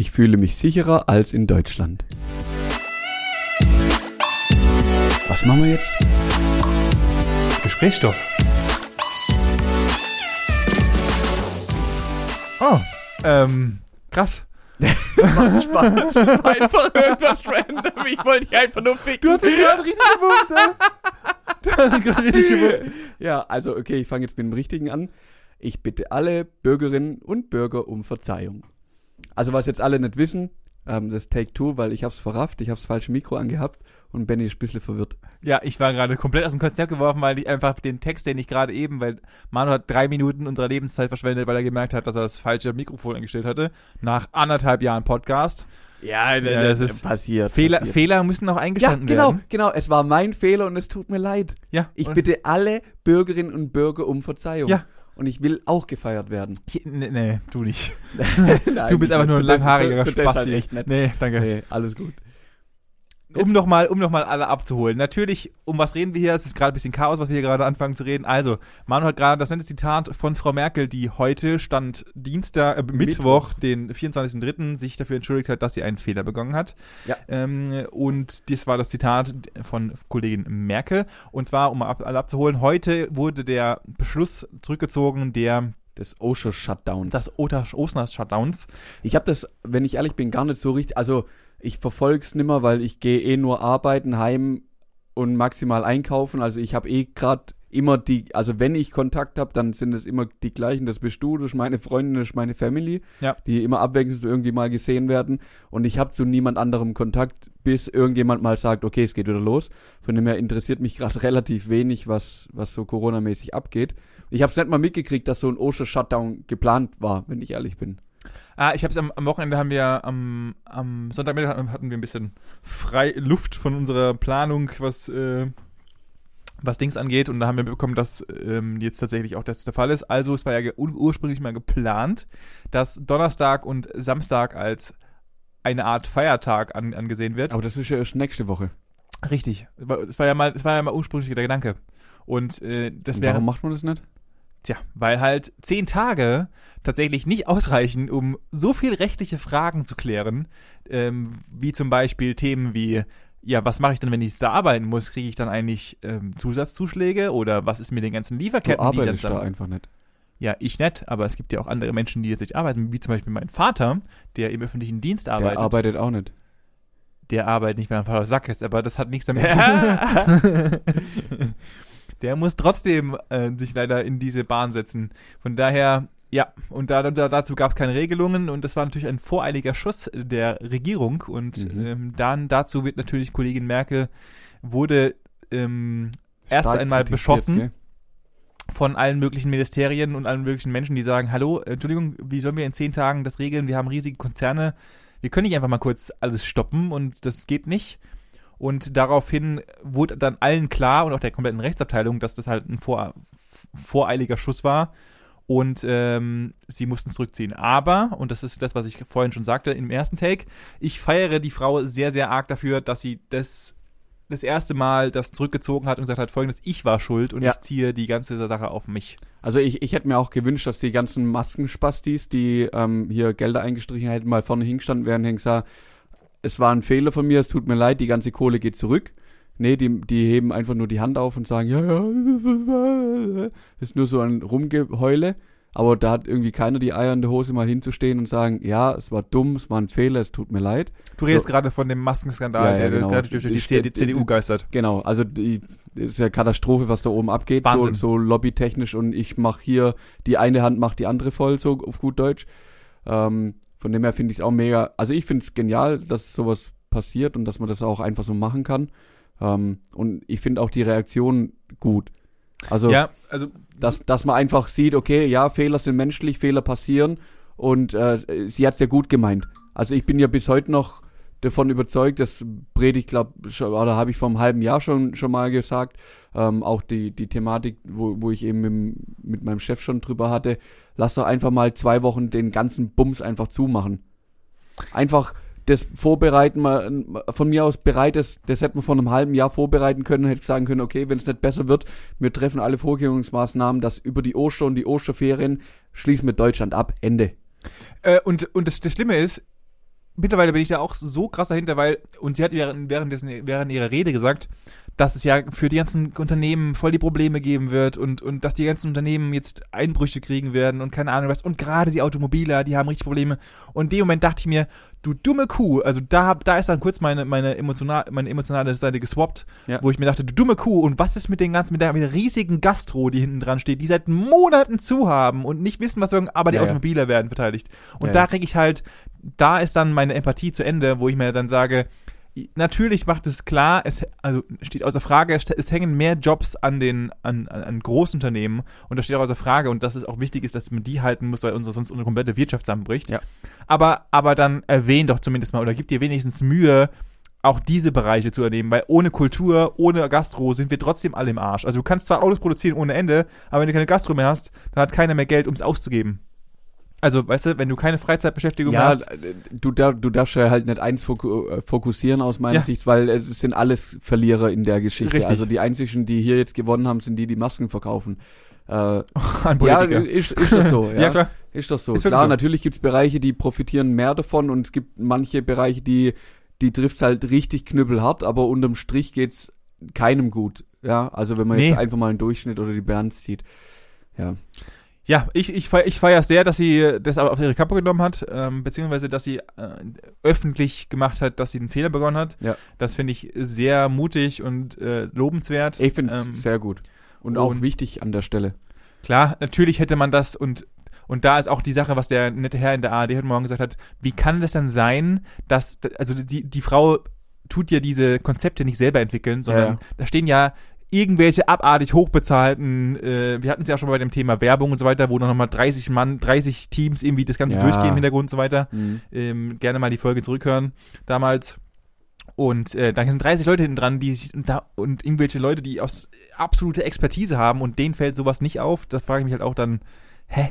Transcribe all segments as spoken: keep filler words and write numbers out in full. Ich fühle mich sicherer als in Deutschland. Was machen wir jetzt? Gesprächsstoff. Oh, ähm, krass. Macht Spaß. Einfach irgendwas random. Ich wollte dich einfach nur ficken. Du hast dich gerade richtig gewumst, ey. Du hast dich gerade richtig gewumst. Ja, also okay, ich fange jetzt mit dem Richtigen an. Ich bitte alle Bürgerinnen und Bürger um Verzeihung. Also was jetzt alle nicht wissen, ähm, das Take Two, weil ich hab's verrafft, ich hab's falsche Mikro angehabt und Benny ist ein bisschen verwirrt. Ja, ich war gerade komplett aus dem Konzept geworfen, weil ich einfach den Text, den ich gerade eben, weil Manu hat drei Minuten unserer Lebenszeit verschwendet, weil er gemerkt hat, dass er das falsche Mikrofon eingestellt hatte, nach anderthalb Jahren Podcast. Ja, das ist passiert. Fehler, passiert. Fehler müssen noch eingestanden ja, genau, werden. Genau, genau. Es war mein Fehler und es tut mir leid. Ja. Ich bitte alle Bürgerinnen und Bürger um Verzeihung. Ja. Und ich will auch gefeiert werden. Nee, nee, du nicht. Nein, du bist einfach nur ein langhaariger Spasti. Echt nett. Nee, danke. Nee, alles gut. Jetzt. Um nochmal um noch mal alle abzuholen. Natürlich, um was reden wir hier? Es ist gerade ein bisschen Chaos, was wir hier gerade anfangen zu reden. Also, Manu hat gerade das nette Zitat von Frau Merkel, die heute, Stand Dienstag, äh, Mittwoch, Mittwoch, den vierundzwanzigsten dritten sich dafür entschuldigt hat, dass sie einen Fehler begangen hat. Ja. Ähm, und das war das Zitat von Kollegin Merkel. Und zwar, um alle abzuholen, heute wurde der Beschluss zurückgezogen, der... Des OSHA-Shutdowns. Das OSHA-Shutdowns. Ich habe das, wenn ich ehrlich bin, gar nicht so richtig... Also, ich verfolge es nimmer, weil ich gehe eh nur arbeiten, heim und maximal einkaufen. Also ich habe eh gerade immer die, also wenn ich Kontakt habe, dann sind es immer die gleichen. Das bist du, das ist meine Freundin, das ist meine Family, ja. Die immer abwechselnd irgendwie mal gesehen werden. Und ich habe zu niemand anderem Kontakt, bis irgendjemand mal sagt, okay, es geht wieder los. Von dem her interessiert mich gerade relativ wenig, was, was so coronamäßig abgeht. Ich habe es nicht mal mitgekriegt, dass so ein OSHA-Shutdown geplant war, wenn ich ehrlich bin. Ah, ich habe es am, am Wochenende, haben wir am, am Sonntagmittag hatten wir ein bisschen frei Luft von unserer Planung, was, äh, was Dings angeht. Und da haben wir mitbekommen, dass ähm, jetzt tatsächlich auch das der Fall ist. Also es war ja ur- ursprünglich mal geplant, dass Donnerstag und Samstag als eine Art Feiertag an, angesehen wird. Aber das ist ja erst nächste Woche. Richtig. Es war ja mal, es war ja mal ursprünglich der Gedanke. Und äh, das und warum wäre, macht man das nicht? Tja, weil halt zehn Tage tatsächlich nicht ausreichen, um so viel rechtliche Fragen zu klären, ähm, wie zum Beispiel Themen wie, ja, was mache ich denn, wenn ich da arbeiten muss? Kriege ich dann eigentlich ähm, Zusatzzuschläge? Oder was ist mit den ganzen Lieferketten? Du arbeitest die dann da einfach nicht. Ja, ich nicht, aber es gibt ja auch andere Menschen, die jetzt nicht arbeiten, wie zum Beispiel mein Vater, der im öffentlichen Dienst arbeitet. Der arbeitet auch nicht. Der arbeitet nicht, wenn mein Vater Sack ist, aber das hat nichts damit zu tun. Der muss trotzdem äh, sich leider in diese Bahn setzen. Von daher, ja, und da, da, dazu gab es keine Regelungen und das war natürlich ein voreiliger Schuss der Regierung. Und mhm. ähm, dann dazu wird natürlich Kollegin Merkel, wurde ähm, erst einmal beschossen, gell? Von allen möglichen Ministerien und allen möglichen Menschen, die sagen, hallo, Entschuldigung, wie sollen wir in zehn Tagen das regeln? Wir haben riesige Konzerne, wir können nicht einfach mal kurz alles stoppen und das geht nicht. Und daraufhin wurde dann allen klar und auch der kompletten Rechtsabteilung, dass das halt ein vor, voreiliger Schuss war und ähm, sie mussten es zurückziehen. Aber, und das ist das, was ich vorhin schon sagte im ersten Take, ich feiere die Frau sehr, sehr arg dafür, dass sie das, das erste Mal das zurückgezogen hat und gesagt hat, folgendes, ich war schuld und ja. Ich ziehe die ganze Sache auf mich. Also ich, ich hätte mir auch gewünscht, dass die ganzen Maskenspastis, die ähm, hier Gelder eingestrichen hätten, mal vorne hingestanden wären und gesagt, es war ein Fehler von mir, es tut mir leid, die ganze Kohle geht zurück. Nee, die, die heben einfach nur die Hand auf und sagen, ja, ja, ist nur so ein Rumgeheule. Aber da hat irgendwie keiner die Eier in der Hose mal hinzustehen und sagen, ja, es war dumm, es war ein Fehler, es tut mir leid. Du redest so, gerade von dem Maskenskandal, ja, ja, der genau. gerade durch die, die, die C D U geistert. Genau, also die, das ist ja Katastrophe, was da oben abgeht, so, so lobbytechnisch und ich mache hier, die eine Hand macht die andere voll, so auf gut Deutsch. Ähm, Von dem her finde ich es auch mega, also ich finde es genial, dass sowas passiert und dass man das auch einfach so machen kann. Ähm, und ich finde auch die Reaktion gut. Also, ja, also dass, dass man einfach sieht, okay, ja, Fehler sind menschlich, Fehler passieren und äh, sie hat es ja gut gemeint. Also ich bin ja bis heute noch davon überzeugt, das predigt, glaube ich, oder habe ich vor einem halben Jahr schon schon mal gesagt, ähm, auch die die Thematik, wo, wo ich eben im, mit meinem Chef schon drüber hatte, lass doch einfach mal zwei Wochen den ganzen Bums einfach zumachen. Einfach das vorbereiten, mal, von mir aus bereit ist, das hätten wir vor einem halben Jahr vorbereiten können und hätte sagen können, okay, wenn es nicht besser wird, wir treffen alle Vorkehrungsmaßnahmen, dass über die Oster und die Osterferien schließen wir Deutschland ab, Ende. Äh, und, und das, das Schlimme ist, mittlerweile bin ich da auch so krass dahinter, weil, und sie hat während, währenddessen, während ihrer Rede gesagt, dass es ja für die ganzen Unternehmen voll die Probleme geben wird und, und dass die ganzen Unternehmen jetzt Einbrüche kriegen werden und keine Ahnung was. Und gerade die Automobiler, die haben richtig Probleme. Und in dem Moment dachte ich mir, du dumme Kuh, also da, da ist dann kurz meine, meine, emotional, meine emotionale Seite geswappt, ja. Wo ich mir dachte, du dumme Kuh, und was ist mit den ganzen, mit der, mit der riesigen Gastro, die hinten dran steht, die seit Monaten zu haben und nicht wissen, was wir, aber die ja, Automobiler ja. werden verteidigt. Und ja, da kriege ich halt, da ist dann meine Empathie zu Ende, wo ich mir dann sage, natürlich macht es klar, es also steht außer Frage, es, es hängen mehr Jobs an den an, an Großunternehmen, und das steht auch außer Frage, und dass es auch wichtig ist, dass man die halten muss, weil unsere, sonst unsere komplette Wirtschaft zusammenbricht. Ja. Aber, aber dann erwähnt doch zumindest mal oder gib dir wenigstens Mühe, auch diese Bereiche zu ernehmen, weil ohne Kultur, ohne Gastro sind wir trotzdem alle im Arsch. Also du kannst zwar Autos produzieren ohne Ende, aber wenn du keine Gastro mehr hast, dann hat keiner mehr Geld, um es auszugeben. Also, weißt du, wenn du keine Freizeitbeschäftigung ja, hast. Du, da, du darfst ja halt nicht eins fokussieren aus meiner ja. Sicht, weil es sind alles Verlierer in der Geschichte. Richtig. Also die einzigen, die hier jetzt gewonnen haben, sind die, die Masken verkaufen. Äh, An Politiker. Ja, ist, ist das so. Ja, ja klar. Ist das so. Ist klar, so. Natürlich gibt's Bereiche, die profitieren mehr davon, und es gibt manche Bereiche, die, die trifft's halt richtig knüppelhart, aber unterm Strich geht's keinem gut. Ja, also wenn man nee. jetzt einfach mal einen Durchschnitt oder die Bilanz zieht. Ja. Ja, ich, ich, ich feiere es sehr, dass sie das aber auf ihre Kappe genommen hat, ähm, beziehungsweise, dass sie äh, öffentlich gemacht hat, dass sie einen Fehler begonnen hat. Ja. Das finde ich sehr mutig und äh, lobenswert. Ich finde es ähm, sehr gut. Und, und auch wichtig an der Stelle. Klar, natürlich hätte man das, und Und da ist auch die Sache, was der nette Herr in der A R D heute Morgen gesagt hat, wie kann das denn sein, dass, also die, die Frau tut ja diese Konzepte nicht selber entwickeln, sondern ja. da stehen ja irgendwelche abartig hochbezahlten, äh, wir hatten es ja schon bei dem Thema Werbung und so weiter, wo noch mal dreißig Mann, dreißig Teams irgendwie das Ganze ja. durchgehen im Hintergrund und so weiter. Mhm. Ähm, gerne mal die Folge zurückhören, damals. Und äh, da sind dreißig Leute hinten dran, die sich, und, da, und irgendwelche Leute, die aus absolute Expertise haben, und denen fällt sowas nicht auf. Da frage ich mich halt auch dann, hä?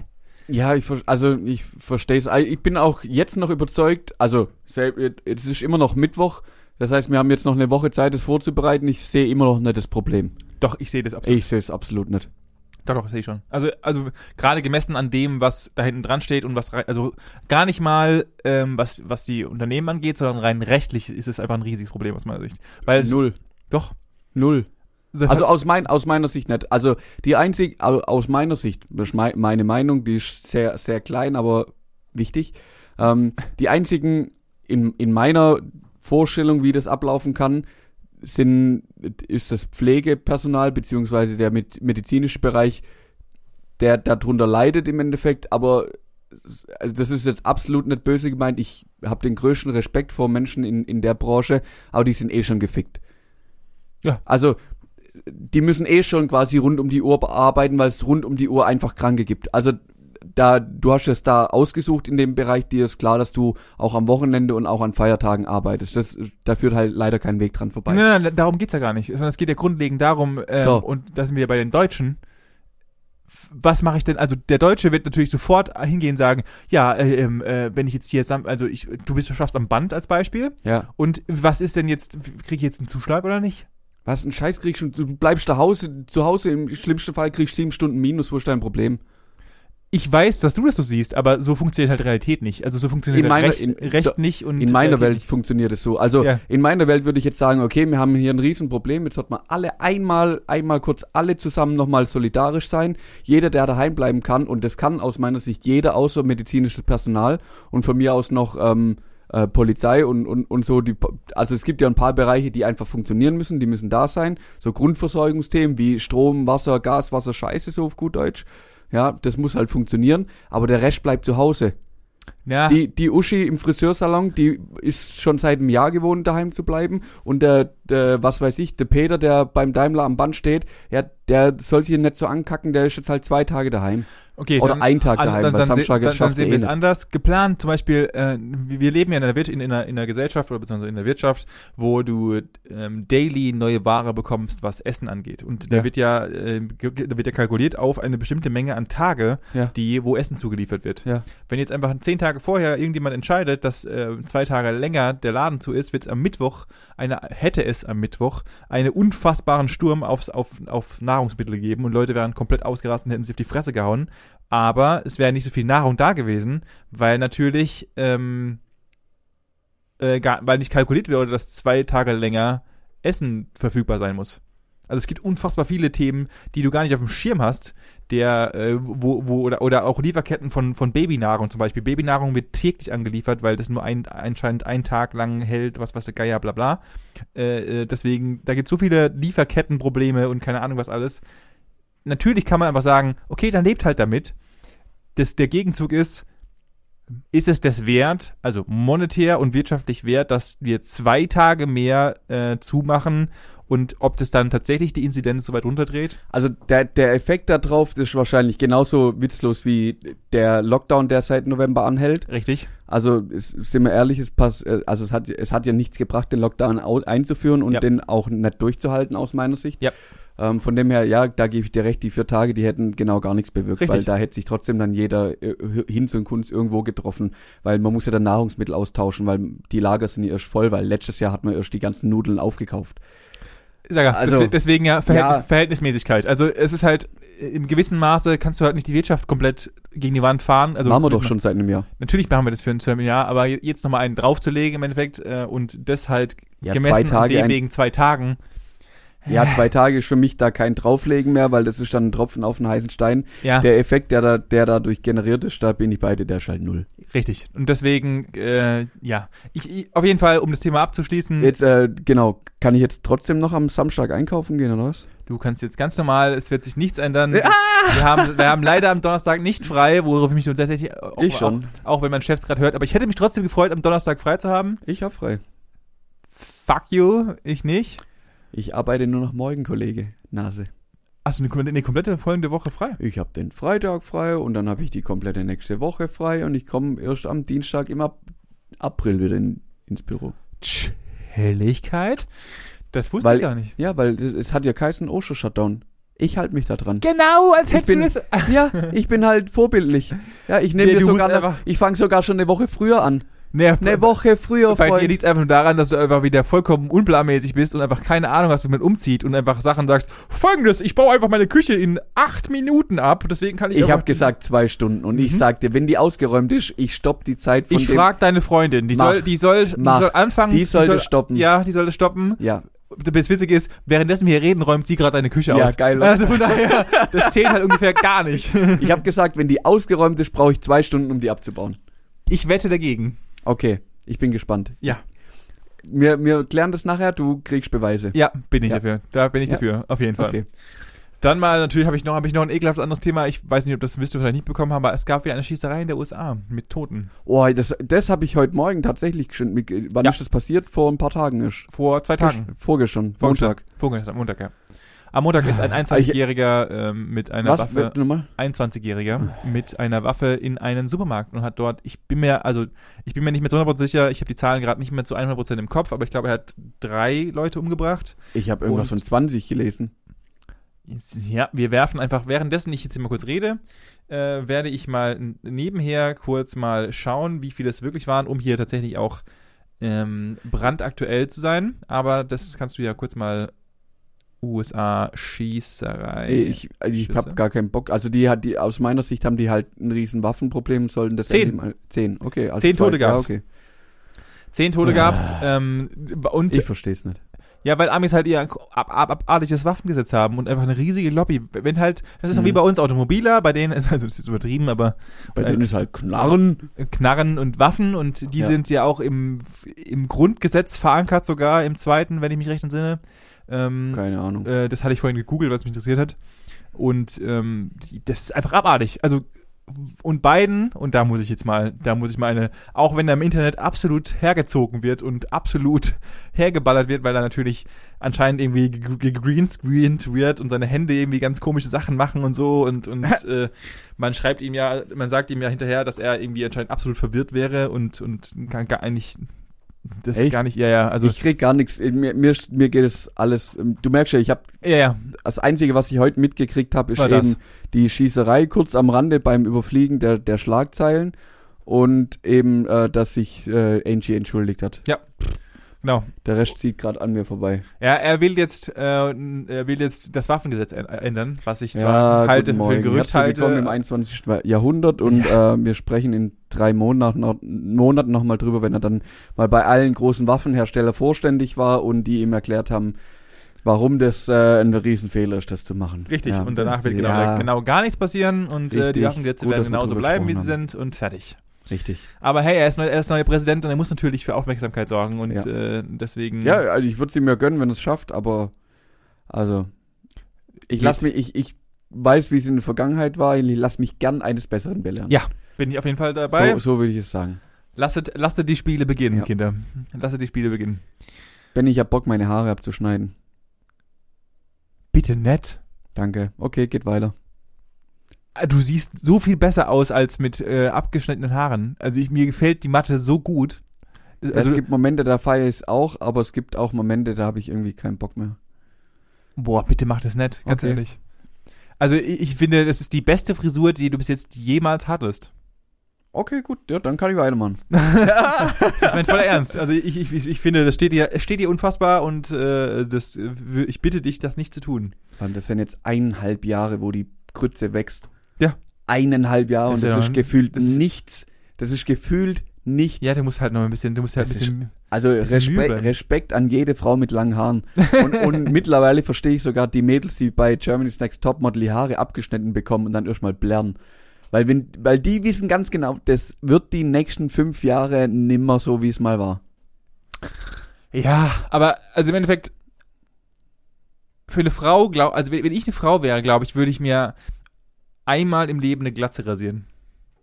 Ja, ich also ich verstehe es. Ich bin auch jetzt noch überzeugt, also es ist immer noch Mittwoch, das heißt, wir haben jetzt noch eine Woche Zeit, das vorzubereiten. Ich sehe immer noch nicht das Problem. Doch, ich sehe das absolut. Ich sehe es absolut nicht. Doch, doch, sehe ich schon. Also, also gerade gemessen an dem, was da hinten dran steht und was rein, also gar nicht mal, ähm, was, was die Unternehmen angeht, sondern rein rechtlich ist es einfach ein riesiges Problem aus meiner Sicht. Weil Null. Es, doch. Null. Also aus, mein, aus meiner Sicht nicht. Also die einzige, also aus meiner Sicht, meine Meinung, die ist sehr, sehr klein, aber wichtig. Ähm, die einzigen in, in meiner Vorstellung, wie das ablaufen kann, sind, ist das Pflegepersonal beziehungsweise der mit, medizinische Bereich, der darunter leidet im Endeffekt. Aber also das ist jetzt absolut nicht böse gemeint. Ich habe den größten Respekt vor Menschen in, in der Branche, aber die sind eh schon gefickt. Ja. Also die müssen eh schon quasi rund um die Uhr arbeiten, weil es rund um die Uhr einfach Kranke gibt. Also da, du hast es da ausgesucht in dem Bereich, dir ist klar, dass du auch am Wochenende und auch an Feiertagen arbeitest. Das, da führt halt leider kein Weg dran vorbei. Nein, nein, darum geht's ja gar nicht. Sondern es geht ja grundlegend darum, ähm, so. und da sind wir bei den Deutschen, was mache ich denn? Also der Deutsche wird natürlich sofort hingehen und sagen, ja, äh, äh, wenn ich jetzt hier, also ich, du bist schaffst am Band als Beispiel. Ja. Und was ist denn jetzt, kriege ich jetzt einen Zuschlag oder nicht? Was, einen Scheiß kriegst du, du bleibst zu Hause, zu Hause, im schlimmsten Fall kriegst du sieben Stunden Minus, wo ist dein Problem? Ich weiß, dass du das so siehst, aber so funktioniert halt Realität nicht. Also so funktioniert meiner, Recht, in, Recht nicht. Und in meiner Realität Welt nicht. Funktioniert es so. Also ja. in meiner Welt würde ich jetzt sagen, okay, wir haben hier ein Riesenproblem, jetzt sollten wir alle einmal, einmal kurz alle zusammen nochmal solidarisch sein. Jeder, der daheim bleiben kann, und das kann aus meiner Sicht jeder, außer medizinisches Personal und von mir aus noch ähm, Äh, Polizei und, und, und so, die, also es gibt ja ein paar Bereiche, die einfach funktionieren müssen, die müssen da sein, so Grundversorgungsthemen wie Strom, Wasser, Gas, Wasser, Scheiße, so auf gut Deutsch, ja, das muss halt funktionieren, aber der Rest bleibt zu Hause. Ja. Die, die Uschi im Friseursalon, die ist schon seit einem Jahr gewohnt, daheim zu bleiben, und der, der was weiß ich, der Peter, der beim Daimler am Band steht, ja, der soll sich nicht so ankacken, der ist jetzt halt zwei Tage daheim. Okay, oder dann, einen Tag daheim, also dann, dann, se- dann, dann sehen wir es eh anders. Geplant, zum Beispiel, äh, wir leben ja in einer, Wir- in, einer, in einer Gesellschaft oder beziehungsweise in der Wirtschaft, wo du ähm, daily neue Ware bekommst, was Essen angeht. Und ja. da wird ja äh, da wird ja kalkuliert auf eine bestimmte Menge an Tage, ja. die, wo Essen zugeliefert wird. Ja. Wenn jetzt einfach zehn Tage vorher irgendjemand entscheidet, dass äh, zwei Tage länger der Laden zu ist, wird es am Mittwoch, eine, hätte es am Mittwoch, einen unfassbaren Sturm aufs, auf, auf Nahrungsmittel geben, und Leute wären komplett ausgerastet und hätten sich auf die Fresse gehauen. Aber es wäre nicht so viel Nahrung da gewesen, weil natürlich ähm, äh, gar, weil nicht kalkuliert wurde, dass zwei Tage länger Essen verfügbar sein muss. Also es gibt unfassbar viele Themen, die du gar nicht auf dem Schirm hast, der, äh, wo, wo, oder, oder auch Lieferketten von, von Babynahrung zum Beispiel. Babynahrung wird täglich angeliefert, weil das nur ein, anscheinend einen Tag lang hält, was, was der Geier, bla, bla. Äh, deswegen, da gibt es so viele Lieferkettenprobleme und keine Ahnung was alles. Natürlich kann man einfach sagen, okay, dann lebt halt damit. Das, der Gegenzug ist, ist es das wert, also monetär und wirtschaftlich wert, dass wir zwei Tage mehr äh, zumachen und ob das dann tatsächlich die Inzidenz so weit runterdreht? Also der, der Effekt da drauf ist wahrscheinlich genauso witzlos wie der Lockdown, der seit November anhält. Richtig. Also es, sind wir ehrlich, es, pass, also es, hat, es hat ja nichts gebracht, den Lockdown einzuführen und ja. den auch nicht durchzuhalten aus meiner Sicht. Ja. Ähm, von dem her, ja, da gebe ich dir recht, die vier Tage, die hätten genau gar nichts bewirkt, Richtig. Weil da hätte sich trotzdem dann jeder äh, Hinz und Kunz irgendwo getroffen, weil man muss ja dann Nahrungsmittel austauschen, weil die Lager sind ja erst voll, weil letztes Jahr hat man erst die ganzen Nudeln aufgekauft. Sag ja, also, deswegen ja, Verhältnis, ja Verhältnismäßigkeit. Also es ist halt, im gewissen Maße kannst du halt nicht die Wirtschaft komplett gegen die Wand fahren. Also, machen wir doch schon seit einem Jahr. Natürlich machen wir das für ein Jahr, aber jetzt nochmal einen draufzulegen im Endeffekt äh, und das halt ja, gemessen an dem wegen zwei Tagen. Ja, zwei Tage ist für mich da kein Drauflegen mehr, weil das ist dann ein Tropfen auf den heißen Stein. Ja. Der Effekt, der da, der dadurch generiert ist, da bin ich bei dir, der ist halt null. Richtig. Und deswegen, äh, ja. Ich, ich, auf jeden Fall, um das Thema abzuschließen. Jetzt, äh, genau. Kann ich jetzt trotzdem noch am Samstag einkaufen gehen, oder was? Du kannst jetzt ganz normal, es wird sich nichts ändern. Ah! Wir, haben, wir haben leider am Donnerstag nicht frei, worauf ich mich tatsächlich auch, ich schon. auch, auch wenn mein Chef gerade hört. Aber ich hätte mich trotzdem gefreut, am Donnerstag frei zu haben. Ich hab frei. Fuck you, ich nicht. Ich arbeite nur noch morgen, Kollege. Nase. Hast du eine, eine komplette folgende Woche frei? Ich habe den Freitag frei und dann habe ich die komplette nächste Woche frei und ich komme erst am Dienstag im Ab- April wieder in, ins Büro. Helligkeit? Das wusste weil, ich gar nicht. Ja, weil es hat ja keinen Osho-Shutdown. Ich halte mich da dran. Genau, als hättest bin, du das... Ja, ich bin halt vorbildlich. Ja, ich nehme nee, sogar... Noch, ich fange sogar schon eine Woche früher an. Nee, eine Woche früher, Freund. Bei dir liegt es einfach nur daran, dass du einfach wieder vollkommen unplanmäßig bist und einfach keine Ahnung hast, wie man umzieht und einfach Sachen sagst, folgendes, ich baue einfach meine Küche in acht Minuten ab, deswegen kann ich... Ich habe gesagt zwei Stunden und mhm. ich sagte, wenn die ausgeräumt ist, ich stopp die Zeit von Ich dem frag deine Freundin, die mach, soll die soll, die soll anfangen... Die sollte soll, stoppen. Ja, die sollte stoppen. Ja. Das Witzige ist, währenddessen wir hier reden, räumt sie gerade deine Küche ja, aus. Ja, geil. Also von daher, das zählt halt ungefähr gar nicht. Ich habe gesagt, wenn die ausgeräumt ist, brauche ich zwei Stunden, um die abzubauen. Ich wette dagegen. Okay, ich bin gespannt. Ja. Wir, wir klären das nachher, du kriegst Beweise. Ja, bin ich ja. dafür. Da bin ich ja. dafür, auf jeden Fall. Okay. Dann mal, natürlich habe ich noch, habe ich noch ein ekelhaftes anderes Thema. Ich weiß nicht, ob das wirst du vielleicht nicht bekommen haben, aber es gab wieder eine Schießerei in der U S A mit Toten. Oh, das, das habe ich heute Morgen tatsächlich schon mit, wann ja. ist das passiert? Vor ein paar Tagen ist. Vor zwei Tagen. Vorgestern, schon. Vor Montag. Vorgestern, Montag, ja. Am Montag ist ein einundzwanzigjähriger äh, mit einer Was, Waffe, einundzwanzigjähriger mit einer Waffe in einen Supermarkt und hat dort, ich bin mir, also ich bin mir nicht mehr zu hundert Prozent sicher, ich habe die Zahlen gerade nicht mehr zu hundert Prozent im Kopf, aber ich glaube, er hat drei Leute umgebracht. Ich habe irgendwas von zwanzig gelesen. Ja, wir werfen einfach, währenddessen ich jetzt immer kurz rede, äh, werde ich mal nebenher kurz mal schauen, wie viele es wirklich waren, um hier tatsächlich auch ähm, brandaktuell zu sein, aber das kannst du ja kurz mal U S A-Schießerei. Ich, ich habe gar keinen Bock. Also die hat die aus meiner Sicht haben die halt ein riesen Waffenproblem und sollten das zehn. Mal, zehn. Okay. Also zehn zwei, Tote ja, gab's. Okay. Zehn Tote ah. gab's. Ähm, und ich verstehe es nicht. Ja, weil Amis halt ihr ab, ab, abartiges Waffengesetz haben und einfach eine riesige Lobby. Wenn halt, das ist doch mhm. wie bei uns Automobiler, bei denen, also das ist jetzt übertrieben, aber bei denen äh, ist halt Knarren. Knarren und Waffen und die ja. sind ja auch im, im Grundgesetz verankert sogar, im zweiten, wenn ich mich recht entsinne. Ähm, Keine Ahnung. Äh, das hatte ich vorhin gegoogelt, was mich interessiert hat. Und ähm, die, das ist einfach abartig. Also und Biden, und da muss ich jetzt mal, da muss ich mal eine, auch wenn da im Internet absolut hergezogen wird und absolut hergeballert wird, weil da natürlich anscheinend irgendwie gegreenscreened wird und seine Hände irgendwie ganz komische Sachen machen und so und, und äh, man schreibt ihm ja, man sagt ihm ja hinterher, dass er irgendwie anscheinend absolut verwirrt wäre und, und kann gar eigentlich... Das Echt? Ist gar nicht, ja, ja. Also ich krieg gar nichts, mir, mir, mir geht es alles, du merkst ja, ich hab, ja, ja. das Einzige, was ich heute mitgekriegt habe, ist War eben das. die Schießerei kurz am Rande beim Überfliegen der, der Schlagzeilen und eben, äh, dass sich äh, Angie entschuldigt hat. Ja, Genau. Der Rest zieht gerade an mir vorbei. Ja, er will jetzt, äh, er will jetzt das Waffengesetz ändern, was ich zwar ja, halte für ein Gerücht halte. Willkommen im einundzwanzigsten. Jahrhundert und ja. äh, wir sprechen in drei Monaten noch, Monaten nochmal drüber, wenn er dann mal bei allen großen Waffenherstellern vorständig war und die ihm erklärt haben, warum das äh, ein Riesenfehler ist, das zu machen. Richtig, ja, und danach wird genau, ja. genau gar nichts passieren und äh, die Waffengesetze gut, werden genauso bleiben, wie sie sind und fertig. Richtig. Aber hey, er ist, neu, er ist neuer Präsident und er muss natürlich für Aufmerksamkeit sorgen und ja. äh, deswegen... Ja, also ich würde es ihm ja gönnen, wenn es schafft, aber also ich lass mich, ich, ich weiß, wie es in der Vergangenheit war, ich lasse mich gern eines Besseren belehren. Ja, bin ich auf jeden Fall dabei. So, so würde ich es sagen. Lasset, lasset die Spiele beginnen, ja. Kinder. Lasset die Spiele beginnen. Wenn ich hab Bock, meine Haare abzuschneiden. Bitte nett. Danke. Okay, geht weiter. Du siehst so viel besser aus als mit äh, abgeschnittenen Haaren. Also ich, mir gefällt die Matte so gut. Also, es gibt Momente, da feiere ich es auch, aber es gibt auch Momente, da habe ich irgendwie keinen Bock mehr. Boah, bitte mach das nett, ganz okay. ehrlich. Also ich, ich finde, das ist die beste Frisur, die du bis jetzt jemals hattest. Okay, gut, ja, dann kann ich weitermachen. Ich meine, voller Ernst. Also ich, ich, ich finde, das steht dir, steht dir unfassbar und äh, das, ich bitte dich, das nicht zu tun. Das sind jetzt eineinhalb Jahre, wo die Grütze wächst. Ja. Eineinhalb Jahre und das ja, ist gefühlt das nichts. Das ist gefühlt nichts. Ja, du musst halt noch ein bisschen, du musst halt ein bisschen. Ist, also bisschen Respekt, Respekt an jede Frau mit langen Haaren. Und, und mittlerweile verstehe ich sogar die Mädels, die bei Germany's Next Topmodel die Haare abgeschnitten bekommen und dann erstmal blärren. Weil wenn, weil die wissen ganz genau, das wird die nächsten fünf Jahre nimmer so, wie es mal war. Ja, aber also im Endeffekt für eine Frau, glaub, also wenn ich eine Frau wäre, glaube ich, würde ich mir einmal im Leben eine Glatze rasieren.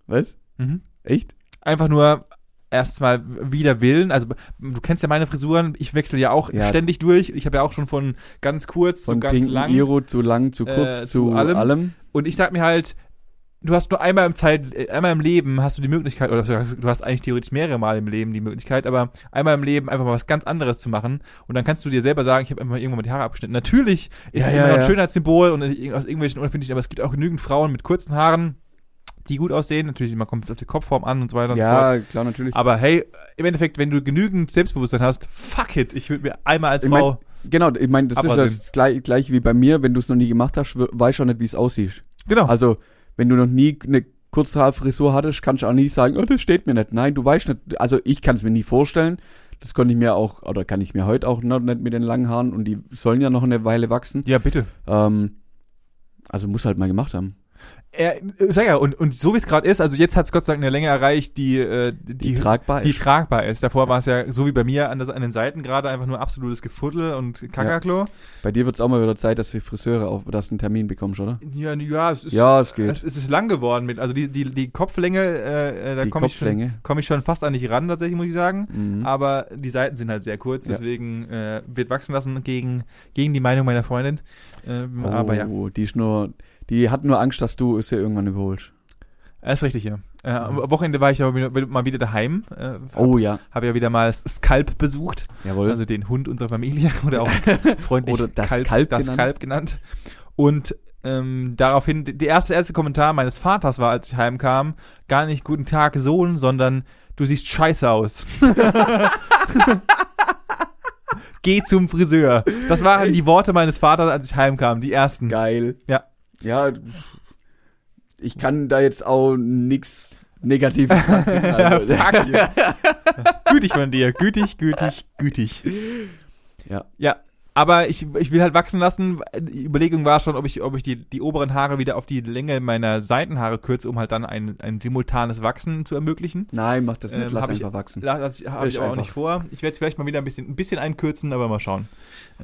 Was? Mhm. Echt? Einfach nur erstmal wider Willen. Also du kennst ja meine Frisuren, ich wechsle ja auch ja. ständig durch. Ich habe ja auch schon von ganz kurz von zu ganz lang. Von Iro zu lang zu kurz äh, zu, zu allem. allem. Und ich sag mir halt, du hast nur einmal im Zeit, einmal im Leben hast du die Möglichkeit, oder du hast eigentlich theoretisch mehrere Mal im Leben die Möglichkeit, aber einmal im Leben einfach mal was ganz anderes zu machen und dann kannst du dir selber sagen, ich habe einfach mal irgendwann mal die Haare abgeschnitten. Natürlich ist ja, es ja, immer noch ja. ein Schönheitssymbol und aus irgendwelchen unerfindlichen, aber es gibt auch genügend Frauen mit kurzen Haaren, die gut aussehen. Natürlich, man kommt auf die Kopfform an und so weiter und ja, so fort. Ja, klar, natürlich. Aber hey, im Endeffekt, wenn du genügend Selbstbewusstsein hast, fuck it, ich würde mir einmal als ich Frau... Mein, genau, ich meine, das abrasieren. Ist das gleiche gleich wie bei mir, wenn du es noch nie gemacht hast, weißt du auch nicht, wie es aussieht. Genau. Also... Wenn du noch nie eine Kurzhaarfrisur hattest, kannst du auch nie sagen, oh, das steht mir nicht. Nein, du weißt nicht. Also ich kann es mir nie vorstellen. Das konnte ich mir auch, oder kann ich mir heute auch noch nicht mit den langen Haaren. Und die sollen ja noch eine Weile wachsen. Ja, bitte. Ähm, also muss halt mal gemacht haben. Äh, sag ja, und, und so wie es gerade ist, also jetzt hat es Gott sei Dank eine Länge erreicht, die, äh, die, die, tragbar, die ist. tragbar ist. Davor war es ja, so wie bei mir, an, das, an den Seiten gerade einfach nur absolutes Gefuddel und Kakaklo. Ja. Bei dir wird es auch mal wieder Zeit, dass die Friseure auf, dass einen Termin bekommst, oder? Ja, ja, es ist, ja, es geht. Es, es ist lang geworden. Mit, also die, die, die Kopflänge, äh, da komme ich, komm ich schon fast an dich ran, tatsächlich, muss ich sagen. Mhm. Aber die Seiten sind halt sehr kurz, ja. deswegen äh, wird wachsen lassen gegen, gegen die Meinung meiner Freundin. Ähm, oh, aber ja. die ist nur... Die hatten nur Angst, dass du es ja irgendwann überholst. Das ist richtig, ja. Äh, am Wochenende war ich aber wieder, mal wieder daheim. Äh, hab, oh ja. Habe ja wieder mal Skalp besucht. Jawohl. Also den Hund unserer Familie oder auch freundlich oder das Kalb, Kalb, das genannt. Kalb genannt. Und ähm, daraufhin, der erste, erste Kommentar meines Vaters war, als ich heimkam, gar nicht guten Tag Sohn, sondern du siehst scheiße aus. Geh zum Friseur. Das waren die Worte meines Vaters, als ich heimkam, die ersten. Geil. Ja. Ja, ich kann da jetzt auch nichts Negatives sagen. Also. Ja, gütig von dir, gütig, gütig, gütig. Ja. Ja, aber ich, ich will halt wachsen lassen. Die Überlegung war schon, ob ich, ob ich die, die oberen Haare wieder auf die Länge meiner Seitenhaare kürze, um halt dann ein, ein simultanes Wachsen zu ermöglichen. Nein, mach das nicht, ähm, lass einfach ich, wachsen. Lass, lass, hab ich, ich auch einfach. nicht vor. Ich werde es vielleicht mal wieder ein bisschen, ein bisschen einkürzen, aber mal schauen.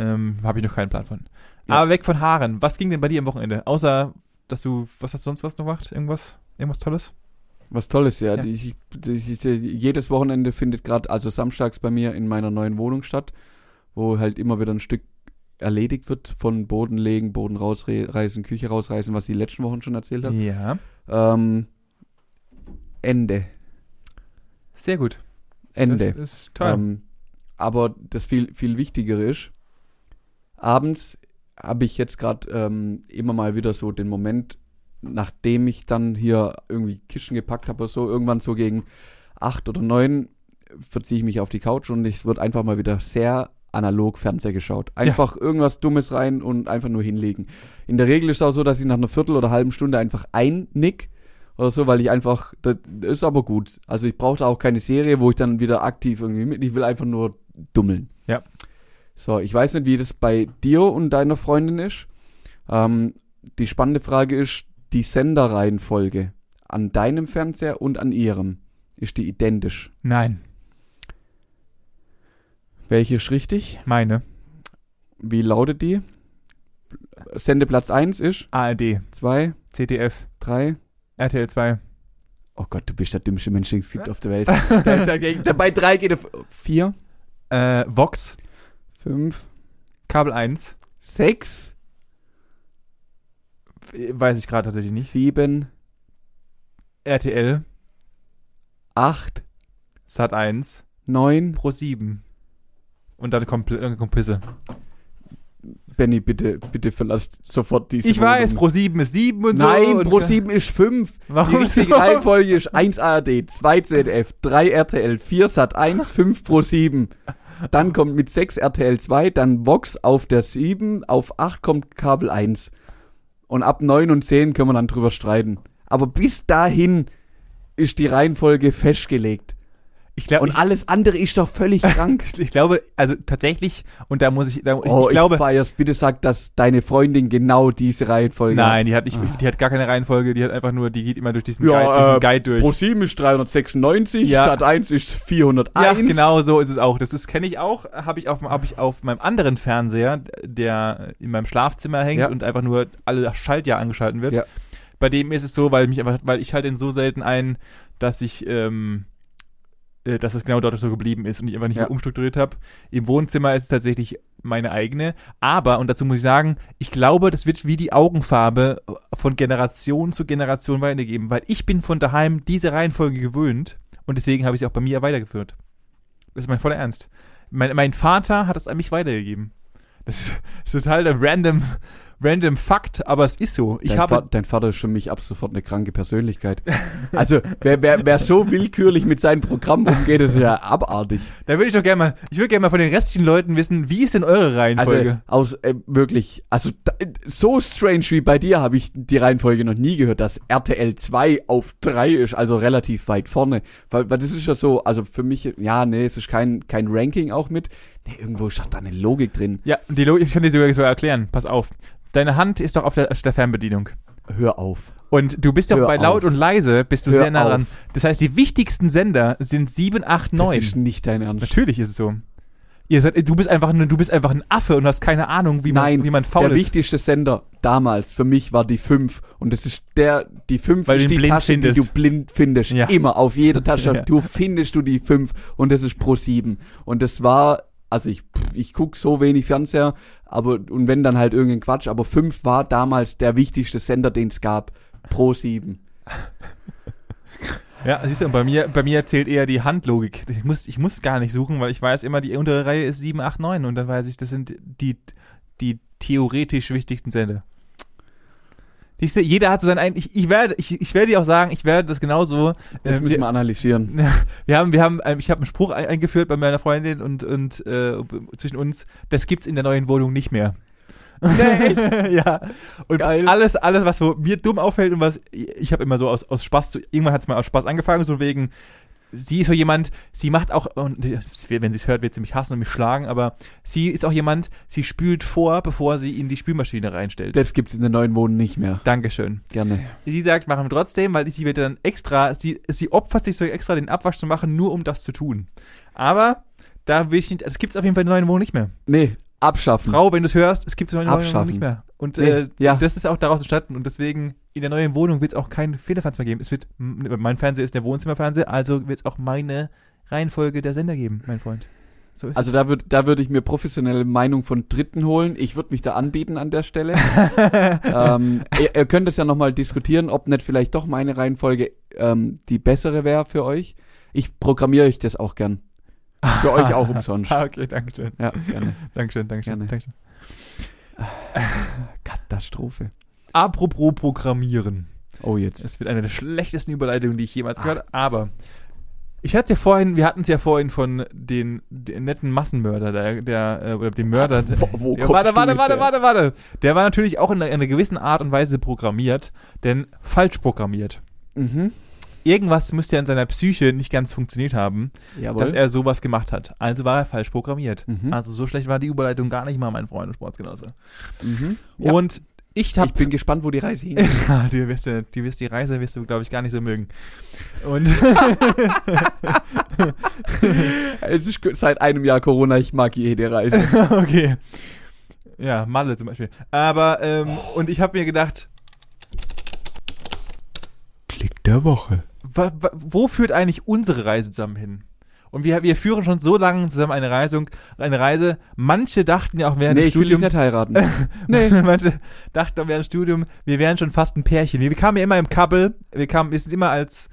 Ähm, habe ich noch keinen Plan von. Ja. Aber weg von Haaren. Was ging denn bei dir am Wochenende? Außer, dass du, was hast du sonst was noch gemacht? Irgendwas, irgendwas Tolles? Was Tolles, ja. ja. Ich, ich, ich, jedes Wochenende findet gerade, also samstags bei mir in meiner neuen Wohnung statt, wo halt immer wieder ein Stück erledigt wird von Boden legen, Boden rausreißen, Küche rausreißen, was ich die letzten Wochen schon erzählt habe. Ja. Ähm, Ende. Sehr gut. Ende. Das ist toll. Ähm, aber das viel, viel Wichtigere ist, abends habe ich jetzt gerade ähm, immer mal wieder so den Moment, nachdem ich dann hier irgendwie Kischen gepackt habe oder so, irgendwann so gegen acht oder neun verziehe ich mich auf die Couch und es wird einfach mal wieder sehr analog Fernseher geschaut. Einfach ja. irgendwas Dummes rein und einfach nur hinlegen. In der Regel ist es auch so, dass ich nach einer Viertel oder halben Stunde einfach einnick oder so, weil ich einfach, das ist aber gut. Also ich brauche da auch keine Serie, wo ich dann wieder aktiv irgendwie mit, ich will einfach nur dummeln. Ja. So, ich weiß nicht, wie das bei dir und deiner Freundin ist. Ähm, die spannende Frage ist, die Senderreihenfolge an deinem Fernseher und an ihrem, ist die identisch? Nein. Welche ist richtig? Meine. Wie lautet die? Sendeplatz eins ist? A R D. zwei? C D F. drei? R T L zwei. Oh Gott, du bist der dümmste Mensch, den es gibt auf der Welt. Dabei drei geht auf vier. Äh, Vox. fünf. Kabel eins. sechs. Weiß ich gerade tatsächlich nicht. sieben. R T L. acht. Sat eins. neun. Pro sieben. Und dann kommt, dann kommt Pisse. Benni, bitte, bitte verlass sofort diese Ich Wohnung. Weiß, Pro sieben ist sieben und Nein, so. Nein, Pro sieben ist fünf. Warum? Die richtige Reihenfolge ist eins A R D, zwei Z D F, drei R T L, vier Sat eins, fünf Pro sieben. Dann kommt mit sechs R T L zwei, dann Vox auf der sieben, auf acht kommt Kabel eins. Und ab neun und zehn können wir dann drüber streiten. Aber bis dahin ist die Reihenfolge festgelegt. Ich glaub, und ich, alles andere ist doch völlig krank. Ich glaube, also tatsächlich, und da muss ich, da, oh, ich, ich glaube, feierst, bitte sag, dass deine Freundin genau diese Reihenfolge nein, hat. Nein, die hat nicht, ah. die hat gar keine Reihenfolge, die hat einfach nur, die geht immer durch diesen, ja, Guide, diesen äh, Guide durch. Pro sieben ist dreihundertsechsundneunzig, ja. Sat eins ist vierhunderteins. Ja, genau so ist es auch. Das ist, kenne ich auch, habe ich auf, habe ich auf meinem anderen Fernseher, der in meinem Schlafzimmer hängt, ja, und einfach nur alle Schaltjahr angeschalten wird. Ja. Bei dem ist es so, weil mich einfach, weil ich halt den so selten ein, dass ich, ähm, dass es genau dort so geblieben ist und ich einfach nicht, ja, mehr umstrukturiert habe. Im Wohnzimmer ist es tatsächlich meine eigene. Aber, und dazu muss ich sagen, ich glaube, das wird wie die Augenfarbe von Generation zu Generation weitergegeben, weil ich bin von daheim diese Reihenfolge gewöhnt und deswegen habe ich sie auch bei mir weitergeführt. Das ist mein voller Ernst. Mein, mein Vater hat es an mich weitergegeben. Das ist total der random, random Fakt, aber es ist so. Ich dein, habe Va- dein Vater ist für mich ab sofort eine kranke Persönlichkeit. Also, wer, wer, wer so willkürlich mit seinem Programm umgeht, ist ja abartig. Da würde ich doch gerne mal, ich würde gerne mal von den restlichen Leuten wissen, wie ist denn eure Reihenfolge? Also, aus, äh, wirklich, also, da, so strange wie bei dir habe ich die Reihenfolge noch nie gehört, dass R T L zwei auf drei ist, also relativ weit vorne. Weil, weil das ist ja so, also für mich, ja, nee, es ist kein, kein Ranking auch mit. Nee, irgendwo ist doch da eine Logik drin. Ja, und die Logik, ich kann dir sogar erklären. Pass auf. Deine Hand ist doch auf der, auf der Fernbedienung. Hör auf. Und du bist doch Hör bei auf. Laut und leise, bist du Hör sehr nah dran. Das heißt, die wichtigsten Sender sind sieben, acht, neun. Das ist nicht dein Ernst. Natürlich ist es so. Ihr seid, du bist einfach, du bist einfach ein Affe und hast keine Ahnung, wie man, Nein, wie man faul ist. Nein, der wichtigste Sender damals für mich war die fünf. Und das ist der, die fünf ist die Tasche, findest. die du blind findest. Ja. Immer, auf jeder Taschentuch ja. findest du die fünf. Und das ist Pro sieben. Und das war... Also ich, ich guck so wenig Fernseher, aber und wenn dann halt irgendein Quatsch, aber fünf war damals der wichtigste Sender, den es gab, Pro sieben. Ja, siehst du, bei mir, bei mir zählt eher die Handlogik. Ich muss, ich muss gar nicht suchen, weil ich weiß immer, die untere Reihe ist sieben, acht, neun und dann weiß ich, das sind die, die theoretisch wichtigsten Sender. Siehst du, jeder hat so sein eigentlich. Ich, ich werde, ich, ich werde dir auch sagen, ich werde das genauso. Das müssen äh, wir, wir analysieren. Wir haben, wir haben, ich habe einen Spruch eingeführt bei meiner Freundin und und äh, zwischen uns. Das gibt's in der neuen Wohnung nicht mehr. Nee. Ja. Und Geil. alles, alles, was so mir dumm auffällt und was ich habe immer so aus aus Spaß. Zu, irgendwann hat's mal aus Spaß angefangen, so wegen. Sie ist so jemand, sie macht auch, und wenn sie es hört, wird sie mich hassen und mich schlagen, aber sie ist auch jemand, sie spült vor, bevor sie in die Spülmaschine reinstellt. Das gibt's in der neuen Wohnung nicht mehr. Dankeschön. Gerne. Sie sagt, machen wir trotzdem, weil sie wird dann extra, sie, sie opfert sich so extra, den Abwasch zu machen, nur um das zu tun. Aber da will ich nicht, also es gibt's auf jeden Fall in der neuen Wohnung nicht mehr. Nee, abschaffen. Frau, wenn du es hörst, es gibt's in der neuen abschaffen. Wohnung nicht mehr. Und nee, äh, ja. das ist auch daraus entstanden und deswegen in der neuen Wohnung wird es auch keinen Fernseher mehr geben. Es wird, mein Fernseher ist der Wohnzimmerfernseher, also wird es auch meine Reihenfolge der Sender geben, mein Freund. So ist also es. da würde da würd ich mir professionelle Meinung von Dritten holen. Ich würde mich da anbieten an der Stelle. ähm, ihr, ihr könnt es ja nochmal diskutieren, ob nicht vielleicht doch meine Reihenfolge ähm, die bessere wäre für euch. Ich programmiere euch das auch gern. Für euch auch umsonst. Okay, danke schön. Ja, gerne. Dankeschön, Dankeschön, gerne. Dankeschön. Katastrophe. Apropos Programmieren. Oh, jetzt. Das wird eine der schlechtesten Überleitungen, die ich jemals gehört habe. Aber Ich hatte ja vorhin, wir hatten es ja vorhin von den, den netten Massenmörder, der, der oder dem Mörder. Wo, wo ja, warte, warte, warte, warte, warte. Der war natürlich auch in einer, in einer gewissen Art und Weise programmiert, denn falsch programmiert. Mhm. Irgendwas müsste ja in seiner Psyche nicht ganz funktioniert haben, Jawohl. dass er sowas gemacht hat. Also war er falsch programmiert. Mhm. Also so schlecht war die Überleitung gar nicht mal, mein Freund und Sportsgenosse. Mhm. Ja. Und ich, hab, ich bin gespannt, wo die Reise hingeht. Ja, die wirst du, die, wirst, die Reise wirst du, glaube ich, gar nicht so mögen. Und es ist seit einem Jahr Corona, ich mag jede Reise. Okay. Ja, Malle zum Beispiel. Aber, ähm, oh. und ich habe mir gedacht, Klick der Woche. Wo, wo führt eigentlich unsere Reise zusammen hin? Und wir, wir führen schon so lange zusammen eine Reisung, eine Reise. Manche dachten ja auch während nee, dem Studium. Nee, ich will dich nicht heiraten. nee. Manche dachten auch während dem Studium, wir wären schon fast ein Pärchen. Wir kamen ja immer im Couple, wir kamen, wir sind immer als,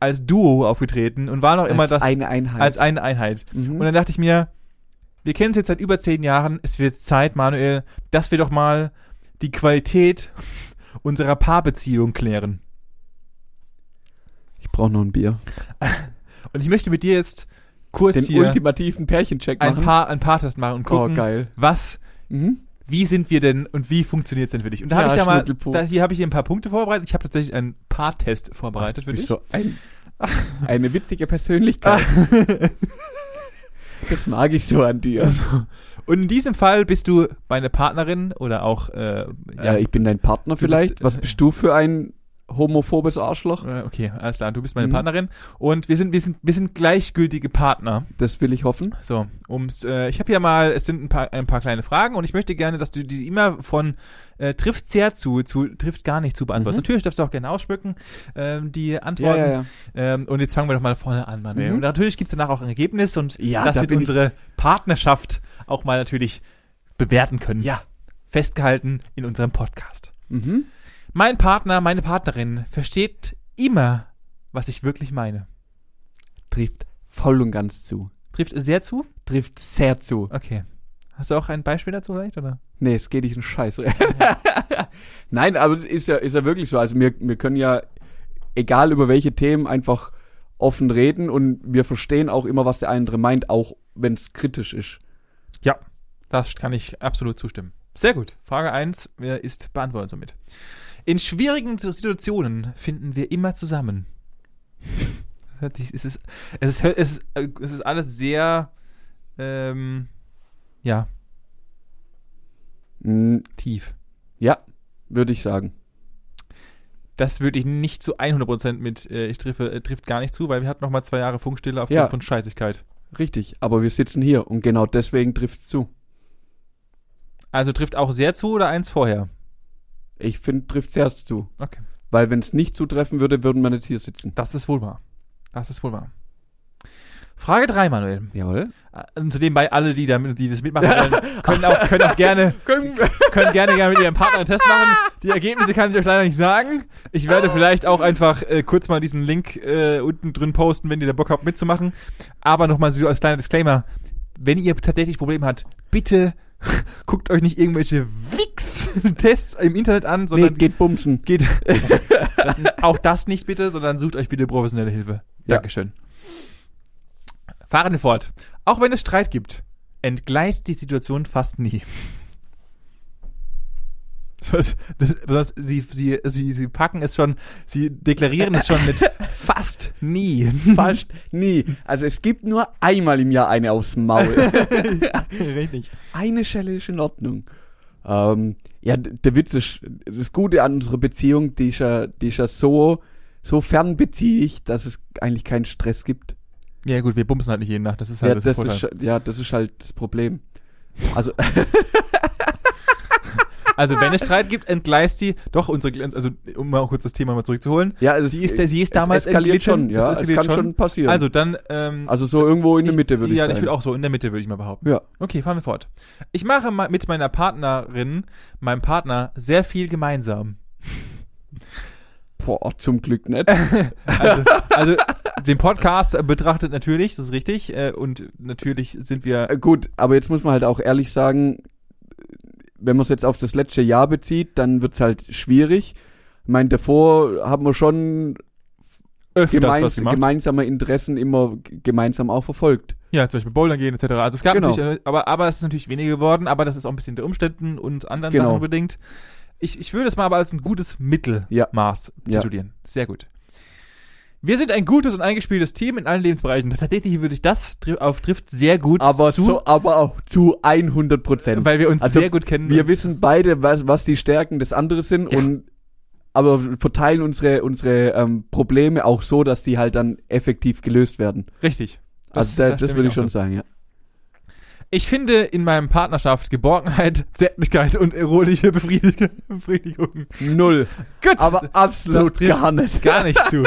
als Duo aufgetreten und waren auch als immer das. Als eine Einheit. Als eine Einheit. Mhm. Und dann dachte ich mir, wir kennen es jetzt seit über zehn Jahren, es wird Zeit, Manuel, dass wir doch mal die Qualität unserer Paarbeziehung klären. Ich brauche noch ein Bier. Und ich möchte mit dir jetzt kurz den hier ultimativen Pärchencheck machen. Ein paar, ein Paartest machen und gucken, oh, geil. was, mhm. wie sind wir denn und wie funktioniert es denn für dich? Und da ja, habe ich da mal, da, hier habe ich hier ein paar Punkte vorbereitet. Ich habe tatsächlich einen Paartest vorbereitet Ach, für dich. So ein, eine witzige Persönlichkeit. Das mag ich so an dir. Also, und in diesem Fall bist du meine Partnerin oder auch, äh, ja, äh, ich bin dein Partner vielleicht. Bist, was bist du für ein homophobes Arschloch. Okay, alles klar, du bist meine mhm. Partnerin und wir sind, wir sind, wir sind gleichgültige Partner. Das will ich hoffen. So, ums, äh, ich habe hier mal, es sind ein paar, ein paar kleine Fragen und ich möchte gerne, dass du die immer von äh, trifft sehr zu, zu, trifft gar nicht zu beantwortest. Mhm. Natürlich darfst du auch gerne ausschmücken, ähm, die Antworten. Ja, ja, ja. Ähm, und jetzt fangen wir doch mal vorne an, Manuel. Mhm. Und natürlich gibt's danach auch ein Ergebnis und ja, das da wird unsere Partnerschaft auch mal natürlich bewerten können. Ja. Festgehalten in unserem Podcast. Mhm. Mein Partner, meine Partnerin versteht immer, was ich wirklich meine. Trifft voll und ganz zu. Trifft sehr zu? Trifft sehr zu. Okay. Hast du auch ein Beispiel dazu vielleicht, oder? Nee, es geht nicht in Scheiß. Ja. Nein, aber es ist ja, ist ja wirklich so. Also wir, wir können ja, egal über welche Themen, einfach offen reden und wir verstehen auch immer, was der andere meint, auch wenn es kritisch ist. Ja, das kann ich absolut zustimmen. Sehr gut. Frage eins ist beantwortet somit. In schwierigen Situationen finden wir immer zusammen. Es ist, es ist, es ist, es ist alles sehr, ähm, ja, mhm. tief. Ja, würde ich sagen. Das würde ich nicht zu hundert Prozent mit, äh, ich triffe, äh, trifft gar nicht zu, weil wir hatten nochmal zwei Jahre Funkstille aufgrund ja. von Scheißigkeit. Richtig, aber wir sitzen hier und genau deswegen trifft es zu. Also trifft auch sehr zu oder eins vorher? Ich finde, trifft sehr zu. Okay. Weil wenn es nicht zutreffen würde, würden wir nicht hier sitzen. Das ist wohl wahr. Das ist wohl wahr. Frage drei, Manuel. Jawohl. Zudem bei alle, die, da, die das mitmachen wollen, können auch, können auch gerne, können gerne, gerne mit ihrem Partner einen Test machen. Die Ergebnisse kann ich euch leider nicht sagen. Ich werde vielleicht auch einfach äh, kurz mal diesen Link äh, unten drin posten, wenn ihr da Bock habt mitzumachen. Aber nochmal so als kleiner Disclaimer. Wenn ihr tatsächlich Probleme habt, bitte guckt euch nicht irgendwelche Wix-Tests im Internet an, sondern nee, geht bumsen. Geht auch das nicht bitte, sondern sucht euch bitte professionelle Hilfe. Ja. Dankeschön. Fahren wir fort. Auch wenn es Streit gibt, entgleist die Situation fast nie. Das, das, das, sie, sie, sie, sie packen es schon, sie deklarieren es schon mit fast nie. Fast nie. Also es gibt nur einmal im Jahr eine aufs Maul. Richtig. Eine Schelle ist in Ordnung. Ähm, ja, der Witz ist, das Gute an unserer Beziehung, die ist ja, die ist ja so, so fern beziehe ich, dass es eigentlich keinen Stress gibt. Ja gut, wir bumsen halt nicht jeden Nacht, das ist halt ja, das, das ist, ja, das ist halt das Problem. Also... Also wenn es Streit gibt, entgleist sie doch unsere, also um mal kurz das Thema mal zurückzuholen. Ja, also sie ist, sie ist damals es eskaliert schon, ja, es, es kann schon. schon passieren. Also dann, ähm, also so irgendwo in der Mitte würde ich sagen. Ja, ich will auch so in der Mitte würde ich mal behaupten. Ja. Okay, fahren wir fort. Ich mache mit meiner Partnerin, meinem Partner sehr viel gemeinsam. Boah, zum Glück nicht. also, also den Podcast betrachtet natürlich, das ist richtig, und natürlich sind wir gut, aber jetzt muss man halt auch ehrlich sagen. Wenn man es jetzt auf das letzte Jahr bezieht, dann wird's halt schwierig. Ich meine, davor haben wir schon öfters, gemeins, was gemacht. Gemeinsame Interessen immer gemeinsam auch verfolgt. Ja, zum Beispiel Bouldern gehen et cetera. Also es gab genau. natürlich, aber, aber es ist natürlich weniger geworden, aber das ist auch ein bisschen der Umständen und anderen genau. Sachen bedingt. Ich, ich würde es mal aber als ein gutes Mittelmaß ja. titulieren. Ja. Sehr gut. Wir sind ein gutes und eingespieltes Team in allen Lebensbereichen. Das, tatsächlich würde ich das auf trifft sehr gut aber zu. So, aber auch zu hundert Prozent. Weil wir uns also sehr gut kennen. Wir wissen beide, was, was die Stärken des anderen sind ja. und aber verteilen unsere, unsere ähm, Probleme auch so, dass die halt dann effektiv gelöst werden. Richtig. Das, also da, das, das würde ich schon so. sagen, ja. Ich finde in meinem Partnerschaft Geborgenheit, Zärtlichkeit und erotische Befriedigung. Null. Gut. Aber absolut gar nicht. Gar nicht zu.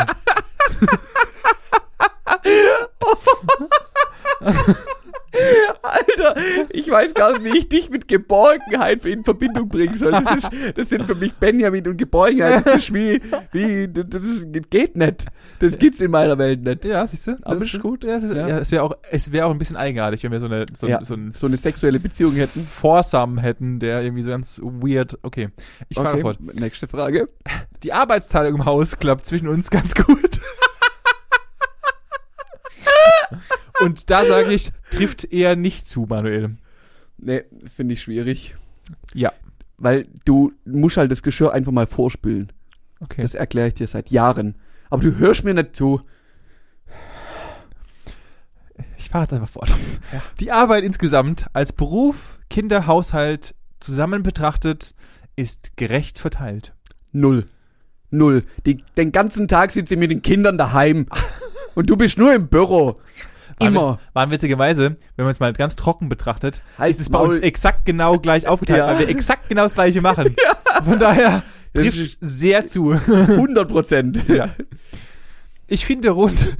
Alter, ich weiß gar nicht, wie ich dich mit Geborgenheit in Verbindung bringen soll. Das, ist, das sind für mich Benjamin und Geborgenheit. Das ist wie, wie das ist, geht nicht. Das gibt's in meiner Welt nicht. Ja, siehst du? Aber ist gut. Ja, ja. Ja, es wäre auch, es wäre auch ein bisschen eigenartig, wenn wir so eine, so, ja. so, ein, so eine sexuelle Beziehung hätten. Foursome hätten, der irgendwie so ganz weird. Okay, ich fahre okay, fort. Nächste Frage. Die Arbeitsteilung im Haus klappt zwischen uns ganz gut. Und da sage ich, trifft eher nicht zu, Manuel. Nee, finde ich schwierig. Ja. Weil du musst halt das Geschirr einfach mal vorspülen. Okay. Das erkläre ich dir seit Jahren. Aber du hörst mir nicht zu. Ich fahre jetzt einfach fort. Ja. Die Arbeit insgesamt als Beruf, Kinder, Haushalt zusammen betrachtet, ist gerecht verteilt. Null. Null. Die, den ganzen Tag sitzt sie mit den Kindern daheim. Und du bist nur im Büro. Immer. Waren witzigerweise, wenn man es mal ganz trocken betrachtet, halt ist es Maul. Bei uns exakt genau gleich aufgeteilt, ja. weil wir exakt genau das Gleiche machen. Ja. Von daher trifft sehr zu. hundert Prozent. Ja. Ich finde rund...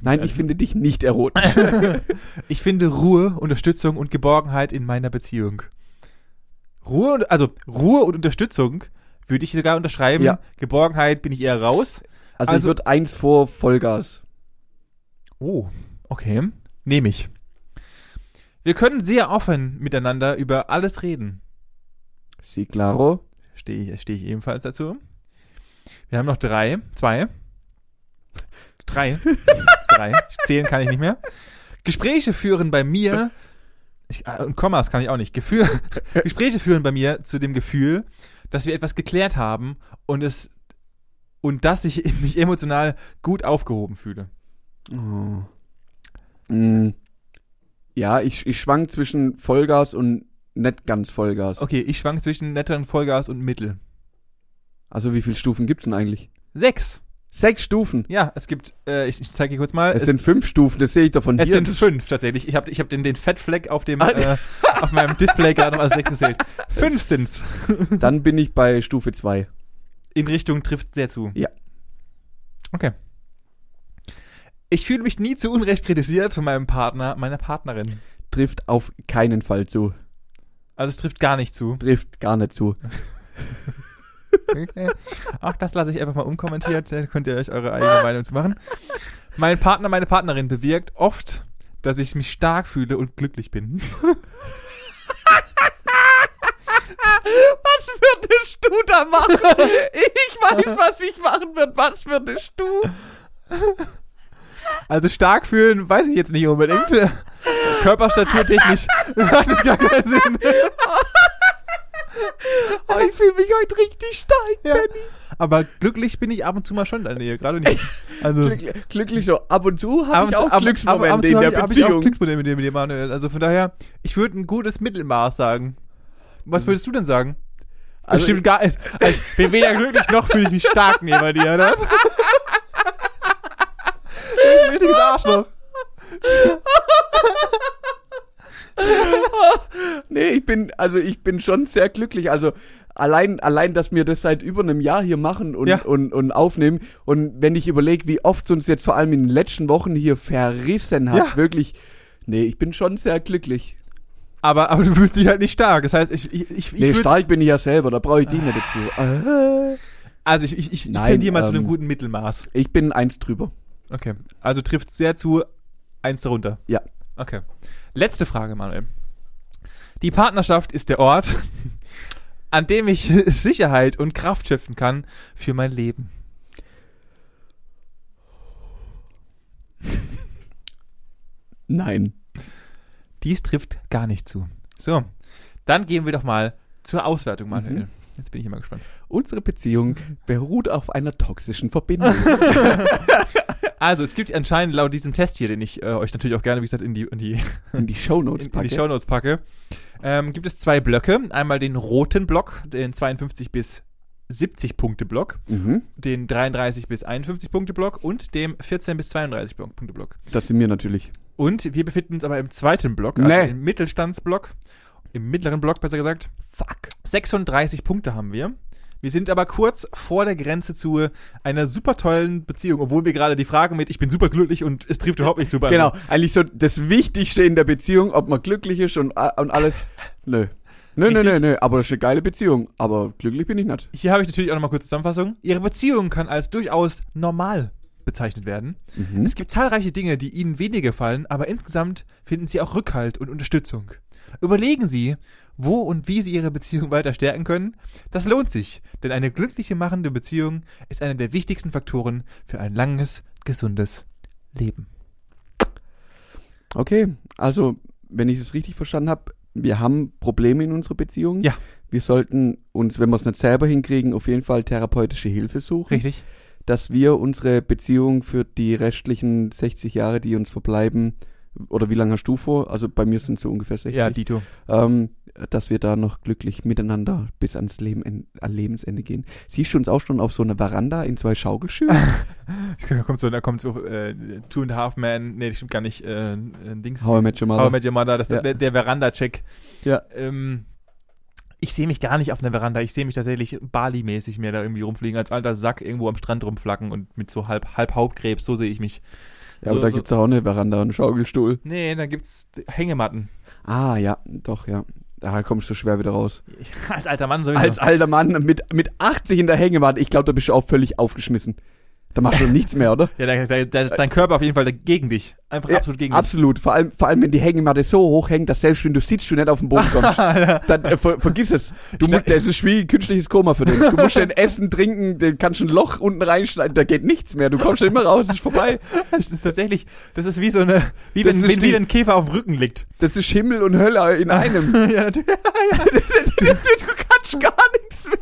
Nein, ich finde dich nicht erotisch. Ich finde Ruhe, Unterstützung und Geborgenheit in meiner Beziehung. Ruhe und, also Ruhe und Unterstützung würde ich sogar unterschreiben. Ja. Geborgenheit bin ich eher raus. Also, also ich würde eins vor Vollgas. Oh, okay. Nehme ich. Wir können sehr offen miteinander über alles reden. Sí, claro. Stehe ich, steh ich ebenfalls dazu. Wir haben noch drei, zwei, drei, drei. Zählen kann ich nicht mehr. Gespräche führen bei mir, ich, und Kommas kann ich auch nicht, Gefühl, Gespräche führen bei mir zu dem Gefühl, dass wir etwas geklärt haben und es, und dass ich mich emotional gut aufgehoben fühle. Oh. Mm. Ja, ich, ich schwank zwischen Vollgas und nicht ganz Vollgas. Okay, ich schwank zwischen netteren Vollgas und Mittel. Also wie viele Stufen gibt's denn eigentlich? Sechs. Sechs Stufen? Ja, es gibt, äh, ich, ich zeige dir kurz mal. Es, es sind fünf Stufen, das sehe ich doch von hier. Es sind fünf tatsächlich. Ich habe ich hab den, den Fettfleck auf dem äh, auf meinem Display gerade noch als sechs gesehen. Fünf sind's. Dann bin ich bei Stufe zwei. In Richtung trifft sehr zu. Ja. Okay. Ich fühle mich nie zu Unrecht kritisiert von meinem Partner, meiner Partnerin. Trifft auf keinen Fall zu. Also es trifft gar nicht zu? Trifft gar nicht zu. Okay. Auch das lasse ich einfach mal unkommentiert, dann könnt ihr euch eure eigene Meinung zu machen. Mein Partner, meine Partnerin bewirkt oft, dass ich mich stark fühle und glücklich bin. Was würdest du da machen? Ich weiß, was ich machen würde. Was würdest du? Also stark fühlen, weiß ich jetzt nicht unbedingt. Körperstaturtechnisch macht das gar keinen Sinn. Oh, ich fühle mich heute richtig stark, ja. Benni. Aber glücklich bin ich ab und zu mal schon in der Nähe, gerade nicht. Also glücklich, glücklich so. Ab und zu habe ich auch ab, Glücksmomente ab, ab in der hab Beziehung. Ich auch Glücksmomente mit dir, mit dir, Manuel. Also von daher, ich würde ein gutes Mittelmaß sagen. Was würdest du denn sagen? Also Bestimmt ich, gar nicht. Also ich bin weder glücklich, noch fühle ich mich stark neben dir, oder? Ein richtiges Arschloch. Nee, ich bin, also ich bin schon sehr glücklich. Also allein, allein, dass wir das seit über einem Jahr hier machen und, ja. und, und aufnehmen. Und wenn ich überlege, wie oft es uns jetzt vor allem in den letzten Wochen hier verrissen hat, ja. wirklich, nee, ich bin schon sehr glücklich. Aber, aber du fühlst dich halt nicht stark. Das heißt, ich, ich, ich, ich Nee, stark bin ich ja selber, da brauche ich dich nicht dazu. Also ich, ich, ich, ich tendiere mal ähm, zu einem guten Mittelmaß. Ich bin eins drüber. Okay, also trifft sehr zu, eins darunter. Ja. Okay. Letzte Frage, Manuel. Die Partnerschaft ist der Ort, an dem ich Sicherheit und Kraft schöpfen kann für mein Leben. Nein. Dies trifft gar nicht zu. So, dann gehen wir doch mal zur Auswertung, Manuel. Mhm. Jetzt bin ich immer gespannt. Unsere Beziehung beruht auf einer toxischen Verbindung. Also, es gibt anscheinend laut diesem Test hier, den ich äh, euch natürlich auch gerne, wie gesagt, in die, in die, in die Shownotes in, in die Shownotes packe, ähm, gibt es zwei Blöcke. Einmal den roten Block, den zweiundfünfzig bis siebzig Punkte Block, mhm. den dreiunddreißig bis einundfünfzig Punkte Block und dem vierzehn bis zweiunddreißig Punkte Block. Das sind wir natürlich. Und wir befinden uns aber im zweiten Block, also nee. im Mittelstandsblock, im mittleren Block besser gesagt. Fuck. sechsunddreißig Punkte haben wir. Wir sind aber kurz vor der Grenze zu einer super tollen Beziehung, obwohl wir gerade die Frage mit, ich bin super glücklich und es trifft überhaupt nicht zu. Bei genau, eigentlich so das Wichtigste in der Beziehung, ob man glücklich ist und, und alles. Nö. Nö, Richtig. nö, nö, nö, aber das ist eine geile Beziehung, aber glücklich bin ich nicht. Hier habe ich natürlich auch nochmal kurz Zusammenfassung. Ihre Beziehung kann als durchaus normal bezeichnet werden. Mhm. Es gibt zahlreiche Dinge, die Ihnen weniger gefallen, aber insgesamt finden Sie auch Rückhalt und Unterstützung. Überlegen Sie, wo und wie Sie Ihre Beziehung weiter stärken können. Das lohnt sich, denn eine glückliche machende Beziehung ist einer der wichtigsten Faktoren für ein langes, gesundes Leben. Okay, also, wenn ich es richtig verstanden habe, wir haben Probleme in unserer Beziehung. Ja. Wir sollten uns, wenn wir es nicht selber hinkriegen, auf jeden Fall therapeutische Hilfe suchen. Richtig. Dass wir unsere Beziehung für die restlichen sechzig Jahre, die uns verbleiben, oder wie lange hast du vor? Also bei mir sind es so ungefähr sechzig. Ja, dito. Ähm, dass wir da noch glücklich miteinander bis ans Leben, an Lebensende gehen. Siehst du uns auch schon auf so einer Veranda in zwei Schaukelstühlen? Da kommt so, da kommt so äh, Two and a Half Men, nee, das stimmt gar nicht, äh, Dings. How I Met Your Mother. How I Met Your Mother, das ist ja. der, der Veranda-Check. Ja. Ähm, ich sehe mich gar nicht auf einer Veranda, ich sehe mich tatsächlich Bali-mäßig mehr da irgendwie rumfliegen, als alter Sack irgendwo am Strand rumflacken und mit so halb, halb Hauptkrebs, so sehe ich mich. Ja, so, aber da so, gibt's auch eine Veranda und einen Schaukelstuhl. Nee, da gibt's Hängematten. Ah, ja, doch, ja. Da kommst du schwer wieder raus. Als alter Mann sowieso. Als alter Mann mit, mit achtzig in der Hängematte, ich glaube, da bist du auch völlig aufgeschmissen. Da machst du nichts mehr, oder? Ja, da, da, da ist dein Körper auf jeden Fall gegen dich. Einfach ja, absolut gegen absolut. dich. Absolut. Vor allem, vor allem, wenn die Hängematte so hoch hängt, dass selbst wenn du sitzt, du nicht auf den Boden kommst. Dann äh, ver, vergiss es. Du musst, das ist wie künstliches Koma für dich. Du musst den essen, trinken, den kannst du ein Loch unten reinschneiden, da geht nichts mehr. Du kommst nicht mehr raus, ist vorbei. Das ist tatsächlich, das ist wie so eine, wie wenn, wenn wie ein Käfer auf dem Rücken liegt. Das ist Himmel und Hölle in einem. Ja, natürlich. Du kannst gar nichts mehr.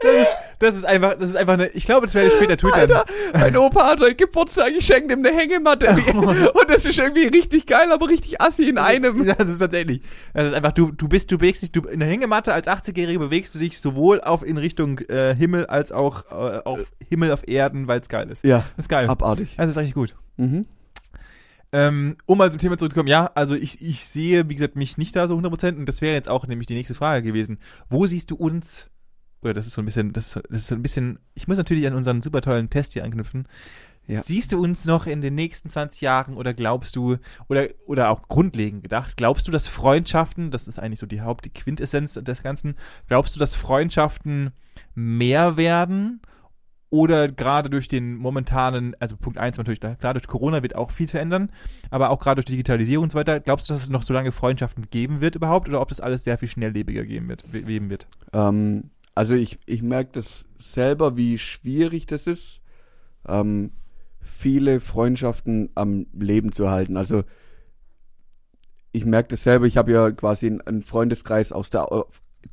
Das ist, das ist einfach, das ist einfach eine, ich glaube, das werde ich später twittern. Alter, mein Opa hat heute Geburtstag, ich schenke ihm eine Hängematte. Oh, und das ist irgendwie richtig geil, aber richtig assi in einem. Ja, das ist tatsächlich. Das ist einfach, du, du bist, du bewegst dich, du, in der Hängematte als achtzigjähriger bewegst du dich sowohl auf in Richtung, äh, Himmel als auch, äh, auf Himmel auf Erden, weil es geil ist. Ja. Das ist geil. Abartig. Das ist richtig gut. Mhm. Ähm, um mal zum Thema zurückzukommen, ja, also ich, ich sehe, wie gesagt, mich nicht da so hundert Prozent und das wäre jetzt auch nämlich die nächste Frage gewesen. Wo siehst du uns? Oder das ist so ein bisschen, das ist, das ist so ein bisschen, ich muss natürlich an unseren super tollen Test hier anknüpfen. Ja. Siehst du uns noch in den nächsten zwanzig Jahren oder glaubst du, oder, oder auch grundlegend gedacht, glaubst du, dass Freundschaften, das ist eigentlich so die Haupt, die Quintessenz des Ganzen, glaubst du, dass Freundschaften mehr werden? Oder gerade durch den momentanen, also Punkt eins natürlich, klar, durch Corona wird auch viel verändern, aber auch gerade durch Digitalisierung und so weiter, glaubst du, dass es noch so lange Freundschaften geben wird überhaupt oder ob das alles sehr viel schnelllebiger geben wird? Geben wird? Ähm. Also ich, ich merke das selber, wie schwierig das ist, ähm, viele Freundschaften am Leben zu halten. Also ich merke das selber, ich habe ja quasi einen Freundeskreis aus der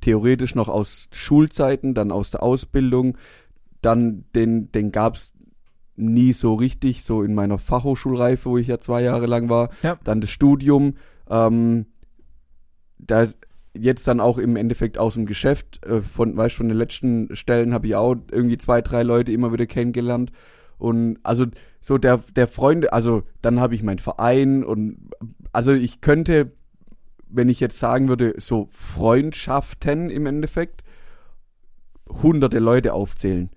theoretisch noch aus Schulzeiten, dann aus der Ausbildung, dann den, den gab es nie so richtig, so in meiner Fachhochschulreife, wo ich ja zwei Jahre lang war, ja. Dann das Studium, ähm, da jetzt dann auch im Endeffekt aus dem Geschäft, von, weißt du, von den letzten Stellen habe ich auch irgendwie zwei, drei Leute immer wieder kennengelernt und also so der, der Freunde, also dann habe ich meinen Verein und also ich könnte, wenn ich jetzt sagen würde, so Freundschaften im Endeffekt, hunderte Leute aufzählen.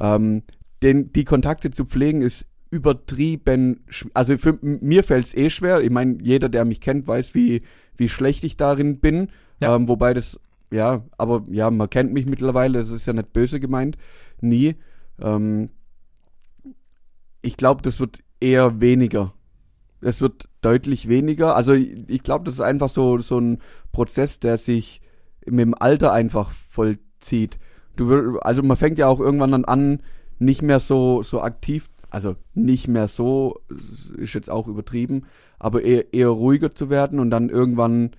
Ähm, denn die Kontakte zu pflegen ist übertrieben, also für, mir fällt es eh schwer, ich meine, jeder, der mich kennt, weiß, wie, wie schlecht ich darin bin. Ja. Ähm, wobei das, ja, aber ja, man kennt mich mittlerweile, das ist ja nicht böse gemeint, nie. Ähm, ich glaube, das wird eher weniger. Das wird deutlich weniger. Also ich, ich glaube, das ist einfach so, so ein Prozess, der sich mit dem Alter einfach vollzieht. Du, also man fängt ja auch irgendwann dann an, nicht mehr so, so aktiv also nicht mehr so, ist jetzt auch übertrieben, aber eher, eher ruhiger zu werden und dann irgendwann,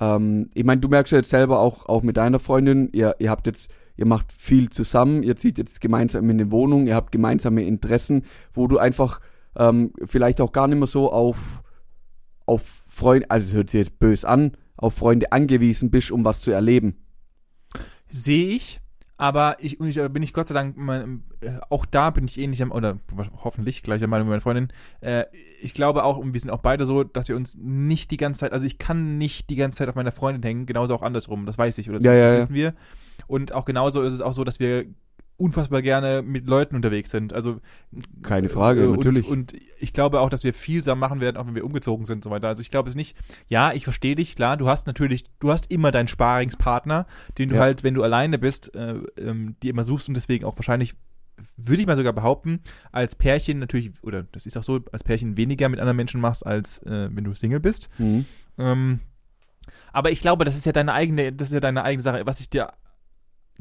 ähm, ich meine, du merkst ja jetzt selber auch, auch mit deiner Freundin, ihr, ihr habt jetzt, ihr macht viel zusammen, ihr zieht jetzt gemeinsam in eine Wohnung, ihr habt gemeinsame Interessen, wo du einfach ähm, vielleicht auch gar nicht mehr so auf, auf Freunde, also es hört sich jetzt böse an, auf Freunde angewiesen bist, um was zu erleben. Sehe ich. Aber ich, ich bin ich Gott sei Dank, mein, auch da bin ich ähnlich, oder hoffentlich gleicher Meinung wie meine Freundin. Äh, ich glaube auch, und wir sind auch beide so, dass wir uns nicht die ganze Zeit, also ich kann nicht die ganze Zeit auf meiner Freundin hängen, genauso auch andersrum, das weiß ich, oder das, ja, das ja, wissen wir. Und auch genauso ist es auch so, dass wir unfassbar gerne mit Leuten unterwegs sind. Also keine Frage, äh, und, natürlich. Und ich glaube auch, dass wir viel zusammen machen werden, auch wenn wir umgezogen sind und so weiter. Also ich glaube es nicht, ja, ich verstehe dich, klar, du hast natürlich, du hast immer deinen Sparingspartner, den du ja. halt, wenn du alleine bist, äh, ähm, dir immer suchst und deswegen auch wahrscheinlich, würde ich mal sogar behaupten, als Pärchen natürlich, oder das ist auch so, als Pärchen weniger mit anderen Menschen machst, als äh, wenn du Single bist. Mhm. Ähm, aber ich glaube, das ist ja deine eigene, das ist ja deine eigene Sache, was ich dir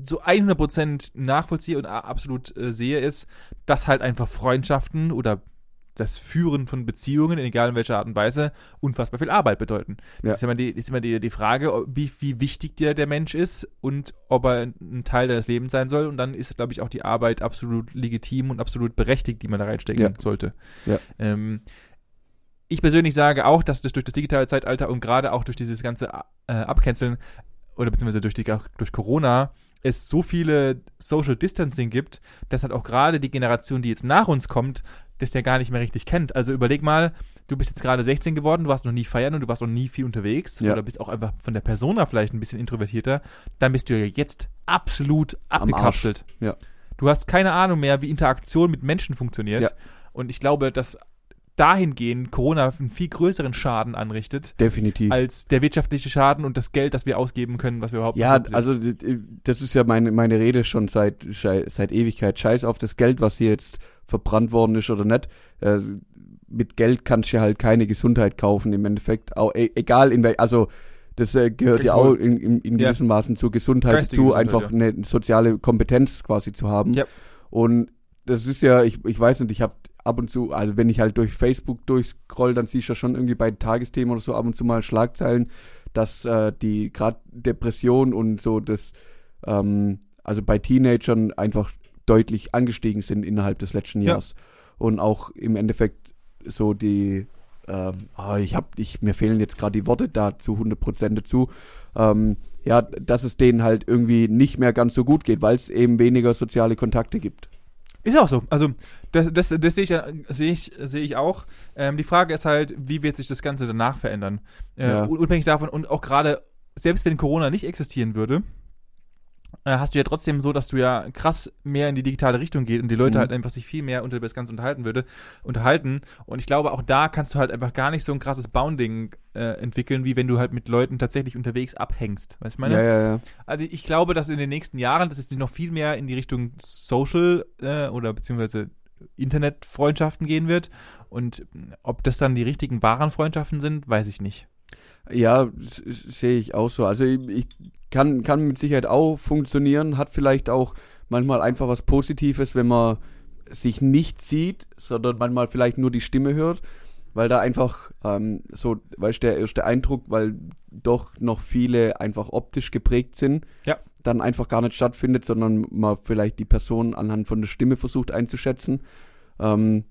so hundert Prozent nachvollziehe und absolut äh, sehe, ist, dass halt einfach Freundschaften oder das Führen von Beziehungen, egal in welcher Art und Weise, unfassbar viel Arbeit bedeuten. Das ja. ist immer, die, ist immer die, die Frage, wie, wie wichtig dir der Mensch ist und ob er ein Teil deines Lebens sein soll. Und dann ist, glaube ich, auch die Arbeit absolut legitim und absolut berechtigt, die man da reinstecken ja. sollte. Ja. Ähm, ich persönlich sage auch, dass das durch das digitale Zeitalter und gerade auch durch dieses ganze äh, Abcanceln oder beziehungsweise durch, die, durch Corona es so viele Social Distancing gibt, dass halt auch gerade die Generation, die jetzt nach uns kommt, das ja gar nicht mehr richtig kennt. Also überleg mal, du bist jetzt gerade sechzehn geworden, du warst noch nie feiern und du warst noch nie viel unterwegs ja. oder bist auch einfach von der Persona vielleicht ein bisschen introvertierter, dann bist du ja jetzt absolut abgekapselt. Ja. Du hast keine Ahnung mehr, wie Interaktion mit Menschen funktioniert. Ja. Und ich glaube, dass dahingehend Corona einen viel größeren Schaden anrichtet. Definitiv. Als der wirtschaftliche Schaden und das Geld, das wir ausgeben können, was wir überhaupt ja, nicht. Ja, also das ist ja meine, meine Rede schon seit, seit Ewigkeit. Scheiß auf das Geld, was hier jetzt verbrannt worden ist oder nicht. Also, mit Geld kannst du halt keine Gesundheit kaufen im Endeffekt. Auch, egal in welch, also das äh, gehört ja auch in, in, in gewissen ja. Maßen zur Gesundheit Geistige dazu, Gesundheit, einfach ja. eine soziale Kompetenz quasi zu haben. Ja. Und das ist ja, ich, ich weiß nicht, ich habe ab und zu, also wenn ich halt durch Facebook durchscroll, dann siehst du ja schon irgendwie bei Tagesthemen oder so ab und zu mal Schlagzeilen, dass äh, die gerade Depression und so das, ähm, also bei Teenagern einfach deutlich angestiegen sind innerhalb des letzten Jahres. Ja. Und auch im Endeffekt so die, ähm, oh, ich hab, ich, mir fehlen jetzt gerade die Worte da zu hundert Prozent dazu, ähm, ja, dass es denen halt irgendwie nicht mehr ganz so gut geht, weil es eben weniger soziale Kontakte gibt. Ist auch so. Also das, das, das sehe ich, sehe ich, sehe ich auch. Ähm, die Frage ist halt, wie wird sich das Ganze danach verändern? Äh, ja. Unabhängig davon und auch gerade, selbst wenn Corona nicht existieren würde, äh, hast du ja trotzdem so, dass du ja krass mehr in die digitale Richtung geht und die Leute mhm. halt einfach sich viel mehr unter das Ganze unterhalten würde, unterhalten. Und ich glaube, auch da kannst du halt einfach gar nicht so ein krasses Bounding äh, entwickeln, wie wenn du halt mit Leuten tatsächlich unterwegs abhängst. Weißt du, meine? Ja, ja, ja. Also ich glaube, dass in den nächsten Jahren, das ist noch viel mehr in die Richtung Social äh, oder beziehungsweise Internetfreundschaften gehen wird. Und ob das dann die richtigen wahren Freundschaften sind, weiß ich nicht. Ja, sehe ich auch so. Also ich, ich kann, kann mit Sicherheit auch funktionieren, hat vielleicht auch manchmal einfach was Positives, wenn man sich nicht sieht, sondern manchmal vielleicht nur die Stimme hört, weil da einfach ähm, so, weißt du, der erste Eindruck, weil doch noch viele einfach optisch geprägt sind, ja. dann einfach gar nicht stattfindet, sondern man vielleicht die Person anhand von der Stimme versucht einzuschätzen ähm,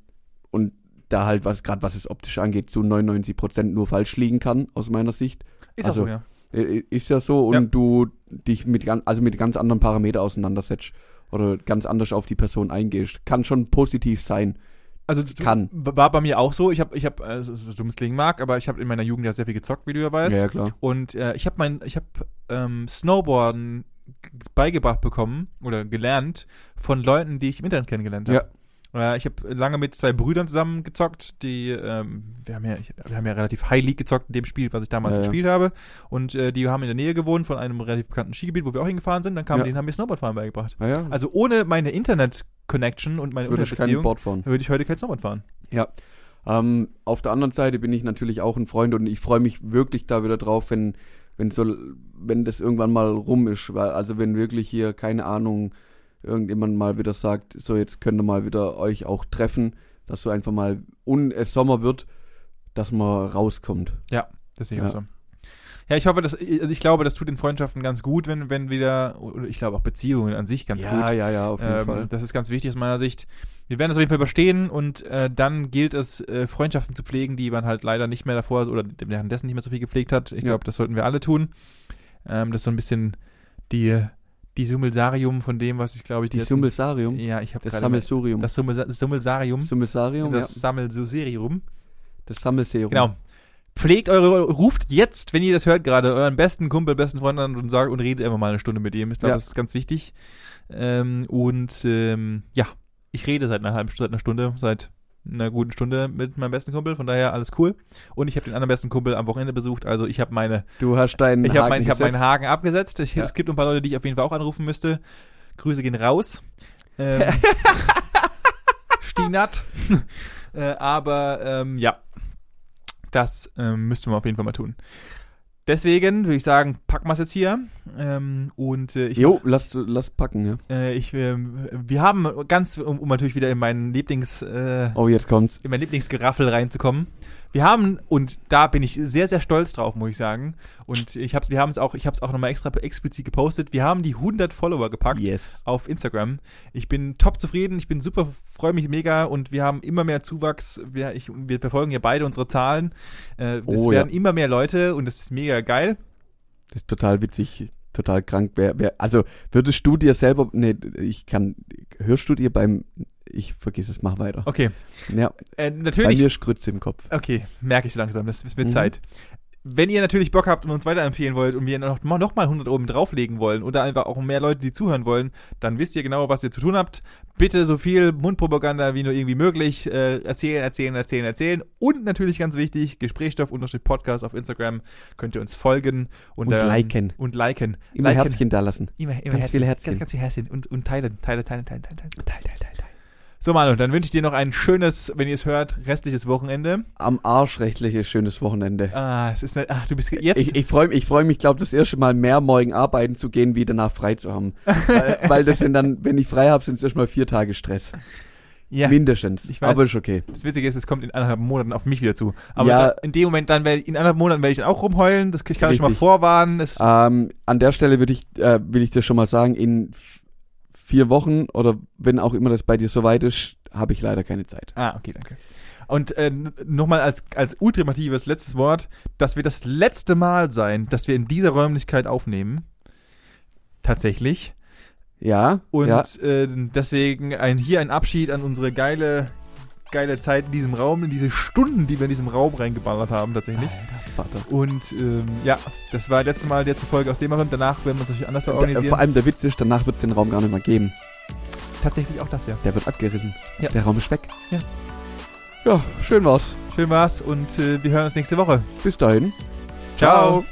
und da halt, was gerade was es optisch angeht, zu neunundneunzig Prozent nur falsch liegen kann, aus meiner Sicht. Ist also, auch so, ja. Ist ja so und ja. du dich mit, also mit ganz anderen Parametern auseinandersetzt oder ganz anders auf die Person eingehst. Kann schon positiv sein. Also kann. War bei mir auch so. Ich habe, ich habe, also, so dumm es klingen mag, aber ich habe in meiner Jugend ja sehr viel gezockt, wie du ja weißt. Ja, ja klar. Und äh, ich habe mein, ich habe ähm, Snowboarden beigebracht bekommen oder gelernt von Leuten, die ich im Internet kennengelernt habe. Ja. Ich habe lange mit zwei Brüdern zusammen gezockt, die, ähm, wir haben ja, ich, wir haben ja relativ High League gezockt in dem Spiel, was ich damals ja, gespielt ja. habe. Und äh, die haben in der Nähe gewohnt von einem relativ bekannten Skigebiet, wo wir auch hingefahren sind. Dann kamen ja. die und haben mir Snowboardfahren beigebracht. Ja, ja. Also ohne meine Internet-Connection und meine Internetbeziehung würde ich heute kein Snowboard fahren. Ja. Ähm, auf der anderen Seite bin ich natürlich auch ein Freund und ich freue mich wirklich da wieder drauf, wenn, wenn so, wenn das irgendwann mal rum ist. Weil, also wenn wirklich hier, keine Ahnung, irgendjemand mal wieder sagt, so jetzt könnt ihr mal wieder euch auch treffen, dass so einfach mal un- es Sommer wird, dass man rauskommt. Ja, das sehe ich ja. auch so. Ja, ich hoffe, dass also ich glaube, das tut den Freundschaften ganz gut, wenn wenn wieder, oder ich glaube auch Beziehungen an sich ganz ja, gut. Ja, ja, ja, auf jeden ähm, Fall. Das ist ganz wichtig aus meiner Sicht. Wir werden das auf jeden Fall überstehen und äh, dann gilt es, äh, Freundschaften zu pflegen, die man halt leider nicht mehr davor oder währenddessen nicht mehr so viel gepflegt hat. Ich ja. glaube, das sollten wir alle tun. Ähm, das ist so ein bisschen die die Summelsarium von dem, was ich glaube ich... Die, die Summelsarium? Ja, ich habe gerade... Das Sammelsurium. Das Summelsarium. Summelsarium, Das ja. Sammelsurium. Das Sammelsurium. Genau. Pflegt eure, ruft jetzt, wenn ihr das hört gerade, euren besten Kumpel, besten Freund an und sagt und redet einfach mal eine Stunde mit ihm. Ich glaube, ja. das ist ganz wichtig. Ähm, und ähm, ja, ich rede seit einer halben seit einer Stunde, seit einer guten Stunde mit meinem besten Kumpel, von daher alles cool. Und ich habe den anderen besten Kumpel am Wochenende besucht, also ich habe meine... Du hast deinen ich hab Haken mein, Ich habe meinen Haken abgesetzt. Ich, ja. Es gibt ein paar Leute, die ich auf jeden Fall auch anrufen müsste. Grüße gehen raus. Ähm, Stinat. äh, aber ähm, ja, das ähm, müssten wir auf jeden Fall mal tun. Deswegen würde ich sagen, packen wir es jetzt hier. Ähm, und, äh, ich, jo, lass, lass packen, ja. Äh, ich, äh, wir haben ganz, um, um natürlich wieder in meinen Lieblings... Äh, oh, jetzt kommt's. In mein Lieblingsgeraffel reinzukommen. Wir haben, und da bin ich sehr, sehr stolz drauf, muss ich sagen. Und ich hab's, wir haben es auch, ich hab's auch nochmal extra explizit gepostet. Wir haben die hundert Follower gepackt yes. auf Instagram. Ich bin top zufrieden, ich bin super, freue mich mega und wir haben immer mehr Zuwachs. Wir, ich, wir verfolgen ja beide unsere Zahlen. Äh, oh, es werden ja. immer mehr Leute und das ist mega geil. Das ist total witzig, total krank. Wer, wer, also würdest du dir selber, nee, ich kann, hörst du dir beim... Ich vergiss es, mach weiter. Okay. Ja. Äh, natürlich, bei mir Schrütze im Kopf. Okay, merke ich langsam, das wird mhm. Zeit. Wenn ihr natürlich Bock habt und uns weiterempfehlen wollt und wir noch, noch mal hundert oben drauflegen wollen oder einfach auch mehr Leute, die zuhören wollen, dann wisst ihr genau, was ihr zu tun habt. Bitte so viel Mundpropaganda wie nur irgendwie möglich. Äh, erzählen, erzählen, erzählen, erzählen. Und natürlich ganz wichtig, Gesprächsstoff-Podcast auf Instagram. Könnt ihr uns folgen. Und, und ähm, liken. Und liken. Immer liken. Herzchen da lassen. Immer, immer ganz Herzchen. Viele Herzchen. Ganz, ganz viel Herzchen. Und, und teilen, teilen, teilen, teilen, teilen, teilen. Teil, teil, teil, teil. So, Manu, dann wünsche ich dir noch ein schönes, wenn ihr es hört, restliches Wochenende. Am Arsch rechtliches schönes Wochenende. Ah, es ist nicht, ach, du bist jetzt. Ich, ich freue mich, ich freue mich, glaube das erste Mal mehr morgen arbeiten zu gehen, wie danach frei zu haben. weil, weil das sind dann, wenn ich frei habe, sind es erstmal vier Tage Stress. Ja. Mindestens. Ich weiß, aber ist okay. Das Witzige ist, es kommt in anderthalb Monaten auf mich wieder zu. Aber ja, da, in dem Moment, dann werde in anderthalb Monaten werde ich dann auch rumheulen. Das ich kann ich schon mal vorwarnen. Ähm, an der Stelle würde ich, äh, will ich dir schon mal sagen, in vier Wochen oder wenn auch immer das bei dir soweit ist, habe ich leider keine Zeit. Ah, okay, danke. Und äh, nochmal als, als ultimatives letztes Wort, dass wir das letzte Mal sein, dass wir in dieser Räumlichkeit aufnehmen. Tatsächlich. Ja. Und ja. Äh, deswegen ein, hier ein Abschied an unsere geile, geile Zeit in diesem Raum, in diese Stunden, die wir in diesem Raum reingeballert haben, tatsächlich. Alter, Vater. Und ähm, ja, das war das letzte Mal die letzte Folge aus dem Raum. Danach werden wir uns natürlich anders organisieren. Vor allem der Witz ist, danach wird es den Raum gar nicht mehr geben. Tatsächlich auch das, ja. Der wird abgerissen. Ja. Der Raum ist weg. Ja. Ja, schön war's. Schön war's und äh, wir hören uns nächste Woche. Bis dahin. Ciao. Ciao.